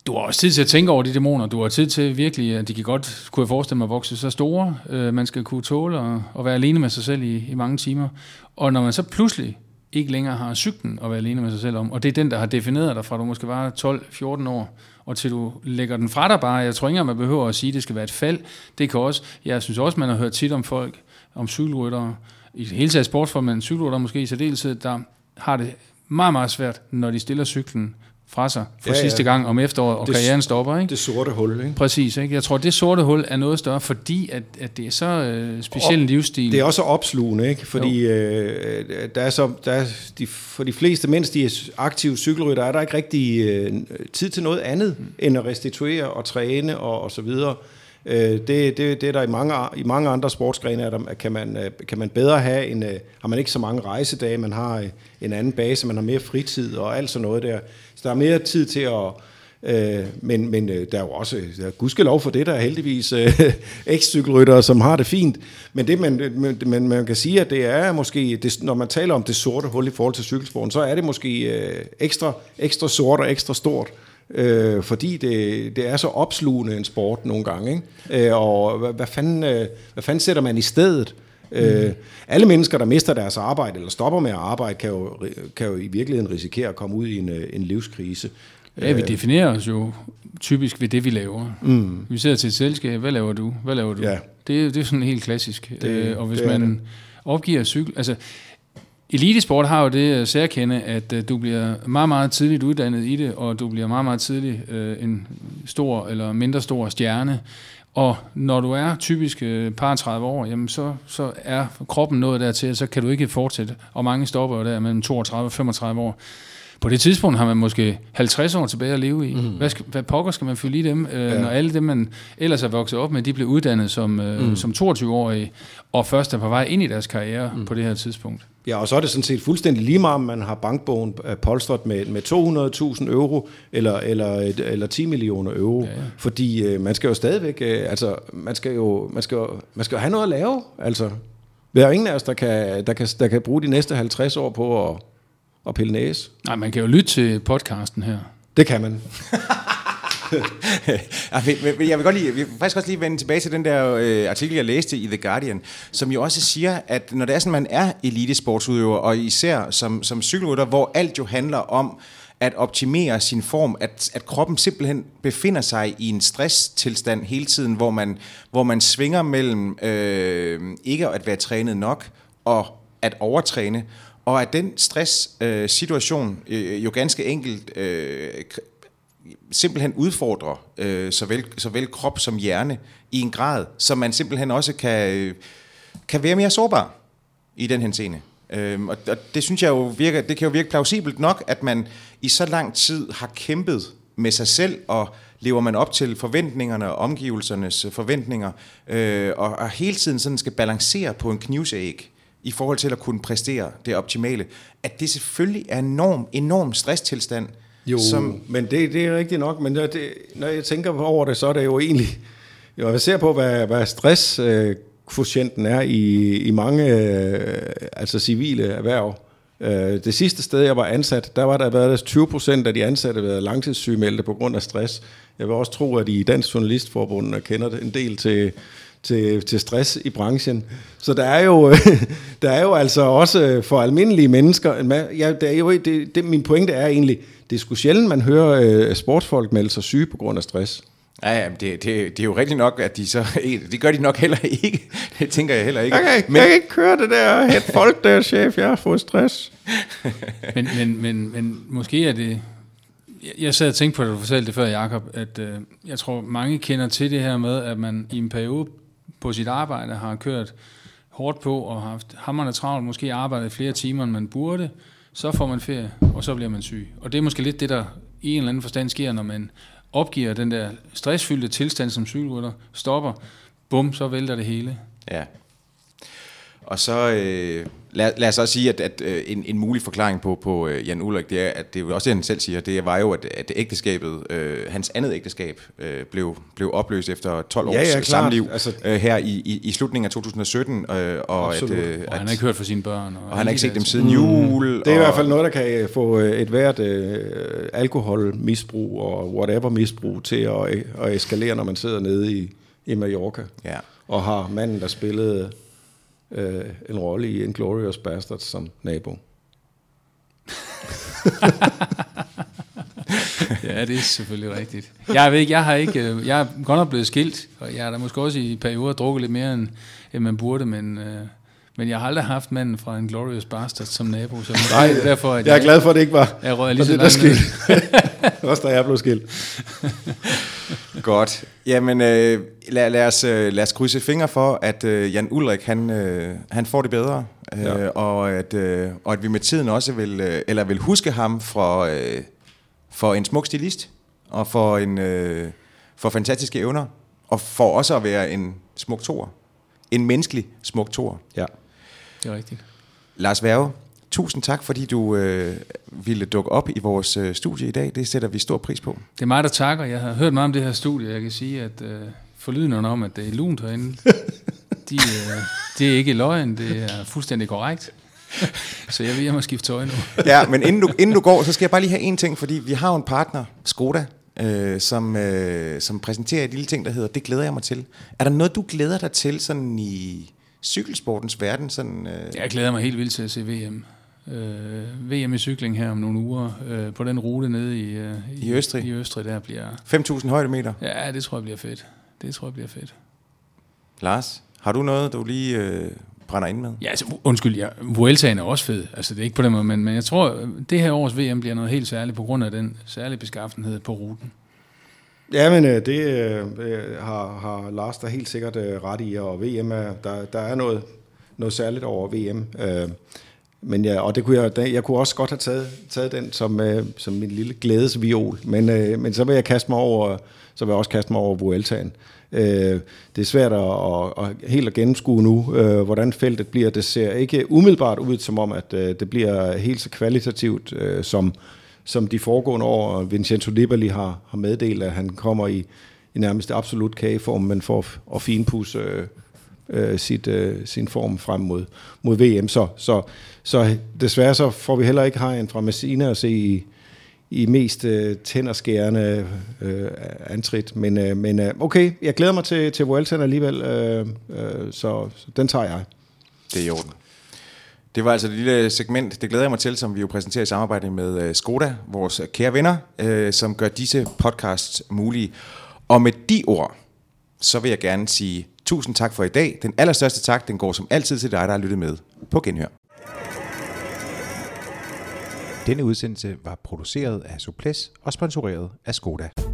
Du har også tid til at tænke over de dæmoner. Du har tid til virkelig, at de kan godt, kunne jeg forestille mig, at vokse så store. Øh, man skal kunne tåle og, og være alene med sig selv i, i mange timer. Og når man så pludselig ikke længere har cyklen at være alene med sig selv om, og det er den, der har defineret dig fra, du måske var tolv til fjorten år, og til du lægger den fra dig bare. Jeg tror ikke, at man behøver at sige, at det skal være et fald. Det kan også, jeg synes også, man har hørt tit om folk, om cykelryttere, i det hele taget sportsfolk, men cykelryttere måske i særdeleshed, der har det meget, meget svært, når de stiller cyklen fra sig for ja, ja. sidste gang om efteråret, og det, karrieren stopper, ikke? Det sorte hul, ikke? Præcis, ikke? Jeg tror, det sorte hul er noget større, fordi at, at det er så øh, speciel en livsstil. Det er også opslugende, ikke? Fordi øh, der er så, der er de, for de fleste, mens de er aktive cykelrytter, er der ikke rigtig øh, tid til noget andet, mm. end at restituere og træne og, og så videre. Øh, det, det, det er der i mange, i mange andre sportsgrene, at der, kan, man, kan man bedre have en, øh, har man ikke så mange rejsedage, man har øh, en anden base, man har mere fritid og alt sådan noget der. Der er mere tid til at... Øh, men, men der er jo også... Der er gudskelov for det, der er heldigvis øh, eks-cykelryttere, som har det fint. Men det, man, man, man kan sige, at det er måske... Det, når man taler om det sorte hul i forhold til cykelsporten, så er det måske øh, ekstra, ekstra sort og ekstra stort. Øh, fordi det, det er så opslugende en sport nogle gange. Ikke? Øh, og hvad, hvad, fanden, øh, hvad fanden sætter man i stedet? Mm. Uh, alle mennesker, der mister deres arbejde eller stopper med at arbejde, kan jo, kan jo i virkeligheden risikere at komme ud i en, en livskrise. Ja, vi definerer os jo typisk ved det, vi laver. Mm. Vi sidder til et selskab, hvad laver du? Hvad laver du? Ja. Det, det er sådan helt klassisk. Det, uh, og hvis det man det. opgiver cykel... Altså, elitesport har jo det særkende, at du bliver meget, meget tidligt uddannet i det, og du bliver meget, meget tidligt uh, en stor eller mindre stor stjerne. Og når du er typisk par tredive år, jamen så, så er kroppen nået dertil, så kan du ikke fortsætte. Og mange stopper jo der mellem toogtredive og femogtredive år. På det tidspunkt har man måske halvtreds år tilbage at leve i. Mm. Hvad, skal, hvad pokker skal man fylde i dem, øh, ja. når alle dem, man ellers er vokset op med, de blev uddannet som, øh, mm. som toogtyve-årige, og først er på vej ind i deres karriere mm. på det her tidspunkt. Ja, og så er det sådan set fuldstændig lige meget, om man har bankbogen polstret med, med to hundrede tusind euro eller, eller, eller ti millioner euro. Ja, ja. Fordi øh, man skal jo stadigvæk, øh, altså man skal jo, man skal, man skal jo have noget at lave. Altså, der er ingen af os, der kan, der kan, der kan bruge de næste halvtreds år på at og pille næse. Nej, man kan jo lytte til podcasten her. Det kan man. Jeg vil godt lige, jeg vil faktisk også lige vende tilbage til den der øh, artikel, jeg læste i The Guardian, som jo også siger, at når det er sådan, man er elitesportsudøver, og især som, som cykelrytter, hvor alt jo handler om at optimere sin form, at, at kroppen simpelthen befinder sig i en stresstilstand hele tiden, hvor man, hvor man svinger mellem øh, ikke at være trænet nok og at overtræne, og at den stress-situation øh, øh, jo ganske enkelt øh, simpelthen udfordrer øh, såvel, såvel krop som hjerne i en grad, så man simpelthen også kan, øh, kan være mere sårbar i den henseende. Øhm, og det synes jeg jo virker, det kan jo virke plausibelt nok, at man i så lang tid har kæmpet med sig selv, og lever man op til forventningerne og omgivelsernes forventninger, øh, og, og hele tiden sådan skal balancere på en knivsæg i forhold til at kunne præstere det optimale, at det selvfølgelig er en enorm, enorm stresstilstand. Jo, som men det, det er rigtigt nok, men når, det, når jeg tænker over det, så er det jo egentlig, jo, jeg ser på, hvad, hvad stress øh, Kvotienten er i, i mange øh, altså civile erhverv. Øh, det sidste sted, jeg var ansat, der var der været tyve procent af de ansatte været langtidssygemeldte på grund af stress. Jeg vil også tro, at I Dansk Journalistforbund kender en del til, til, til stress i branchen. Så der er, jo, der er jo altså også for almindelige mennesker... Ja, det er jo, det, det, min pointe er egentlig, det er sgu sjældent, man hører øh, sportsfolk melde sig syge på grund af stress. Ja, ja, det, det, det er jo rigtigt nok, at de så... Det gør de nok heller ikke. Det tænker jeg heller ikke. Jeg kan ikke, men, jeg kan ikke køre det der hæt folk der, chef. Jeg har fået stress. men, men, men, men måske er det... Jeg sad og tænkte på, at du fortalte det før, Jacob, at øh, jeg tror, mange kender til det her med, at man i en periode på sit arbejde har kørt hårdt på og haft hammerende travlt, måske arbejdet flere timer, end man burde. Så får man ferie, og så bliver man syg. Og det er måske lidt det, der i en eller anden forstand sker, når man... opgiver den der stressfyldte tilstand som cykelrytter, stopper, bum, så vælter det hele. Ja. Og så øh, lad, lad os også sige, at, at øh, en, en mulig forklaring på, på øh, Jan Ullrich, det er, at det er også det, han selv siger, det var jo, at, at ægteskabet, øh, hans andet ægteskab, øh, blev, blev opløst efter tolv ja, ja, års samliv altså, øh, her i, i, i slutningen af to tusind sytten. Øh, og, at, øh, at, og han har ikke hørt fra sine børn. Og, og han har ikke set dem siden mm, jul. Det er og, i hvert fald noget, der kan få et hvert øh, alkoholmisbrug og whatever-misbrug til at, at eskalere, når man sidder nede i, i Mallorca. Ja. Og har manden, der spillede... en rolle i Inglourious Bastards som nabo. Ja, det er selvfølgelig rigtigt. Jeg ved ikke, jeg har ikke, jeg er godt nok blevet skilt, og jeg er der måske også i perioder drukket lidt mere end, end man burde, men men jeg har aldrig haft manden fra Inglourious Bastards som nabo, så nej, det er derfor, at jeg, jeg er glad for at det ikke var. Jeg røg lige så langt ned. Også da jeg blev skilt. Godt. Jamen, øh, lad, lad, os, lad os krydse fingre for, at øh, Jan Ullrich, han, øh, han får det bedre, øh, ja. og, at, øh, og at vi med tiden også vil, øh, eller vil huske ham for, øh, for en smuk stilist, og for, en, øh, for fantastiske evner, og for også at være en smuk toer. En menneskelig smuk toer. Ja, det er rigtigt. Lars Werge, tusind tak, fordi du øh, ville dukke op i vores øh, studie i dag. Det sætter vi stor pris på. Det er mig, der takker. Jeg har hørt meget om det her studie. Jeg kan sige, at øh, forlydnerne om, at det er lunt herinde, de, øh, det er ikke løgn. Det er fuldstændig korrekt. Så jeg vil hjem og skifte tøj nu. Ja, men inden du, inden du går, så skal jeg bare lige have en ting, fordi vi har jo en partner, Skoda, øh, som, øh, som præsenterer et lille ting, der hedder, det glæder jeg mig til. Er der noget, du glæder dig til sådan i cykelsportens verden? Sådan, øh... Jeg glæder mig helt vildt til at se V M. Øh, V M i cykling her om nogle uger øh, på den rute nede i, øh, i, I Østrig. I Østrig der bliver fem tusind højdemeter. Ja, det tror jeg bliver fedt. Det tror jeg bliver fedt. Lars, har du noget, du lige øh, brænder ind med? Ja, altså, undskyld, ja, Vueltaen er også fed. Altså det er ikke på den måde, men, men jeg tror det her års V M bliver noget helt særligt på grund af den særlige beskaffenhed på ruten. Ja, men øh, det øh, har, har Lars da helt sikkert øh, ret i, og V M er der, der er noget noget særligt over V M. Øh, Men ja, og det kunne jeg, jeg kunne også godt have taget, taget den som, øh, som min lille glædesviol, men, øh, men så vil jeg kaste mig over, så vil jeg også kaste mig over Vueltaen. Øh, det er svært at, at, at helt at gennemskue nu, øh, hvordan feltet bliver. Det ser ikke umiddelbart ud som om, at øh, det bliver helt så kvalitativt, øh, som, som de foregående år. Vincenzo Nibali har, har meddelt, at han kommer i, i nærmest absolut kageform, men for at finpudse øh, Øh, sit, øh, sin form frem mod, mod V M. Så, så, så desværre så får vi heller ikke hegn fra Messina at se i, i mest øh, tænderskærende øh, antrit. Men, øh, men øh, okay, jeg glæder mig til, til Vueltaen alligevel, øh, øh, så, så den tager jeg. Det er i orden. Det var altså det lille segment, det glæder jeg mig til, som vi jo præsenterer i samarbejde med Skoda, vores kære venner, øh, som gør disse podcasts mulige. Og med de ord, så vil jeg gerne sige tusind tak for i dag. Den allerstørste tak, den går som altid til dig, der har lyttet med. På genhør. Denne udsendelse var produceret af Souplesse og sponsoreret af Skoda.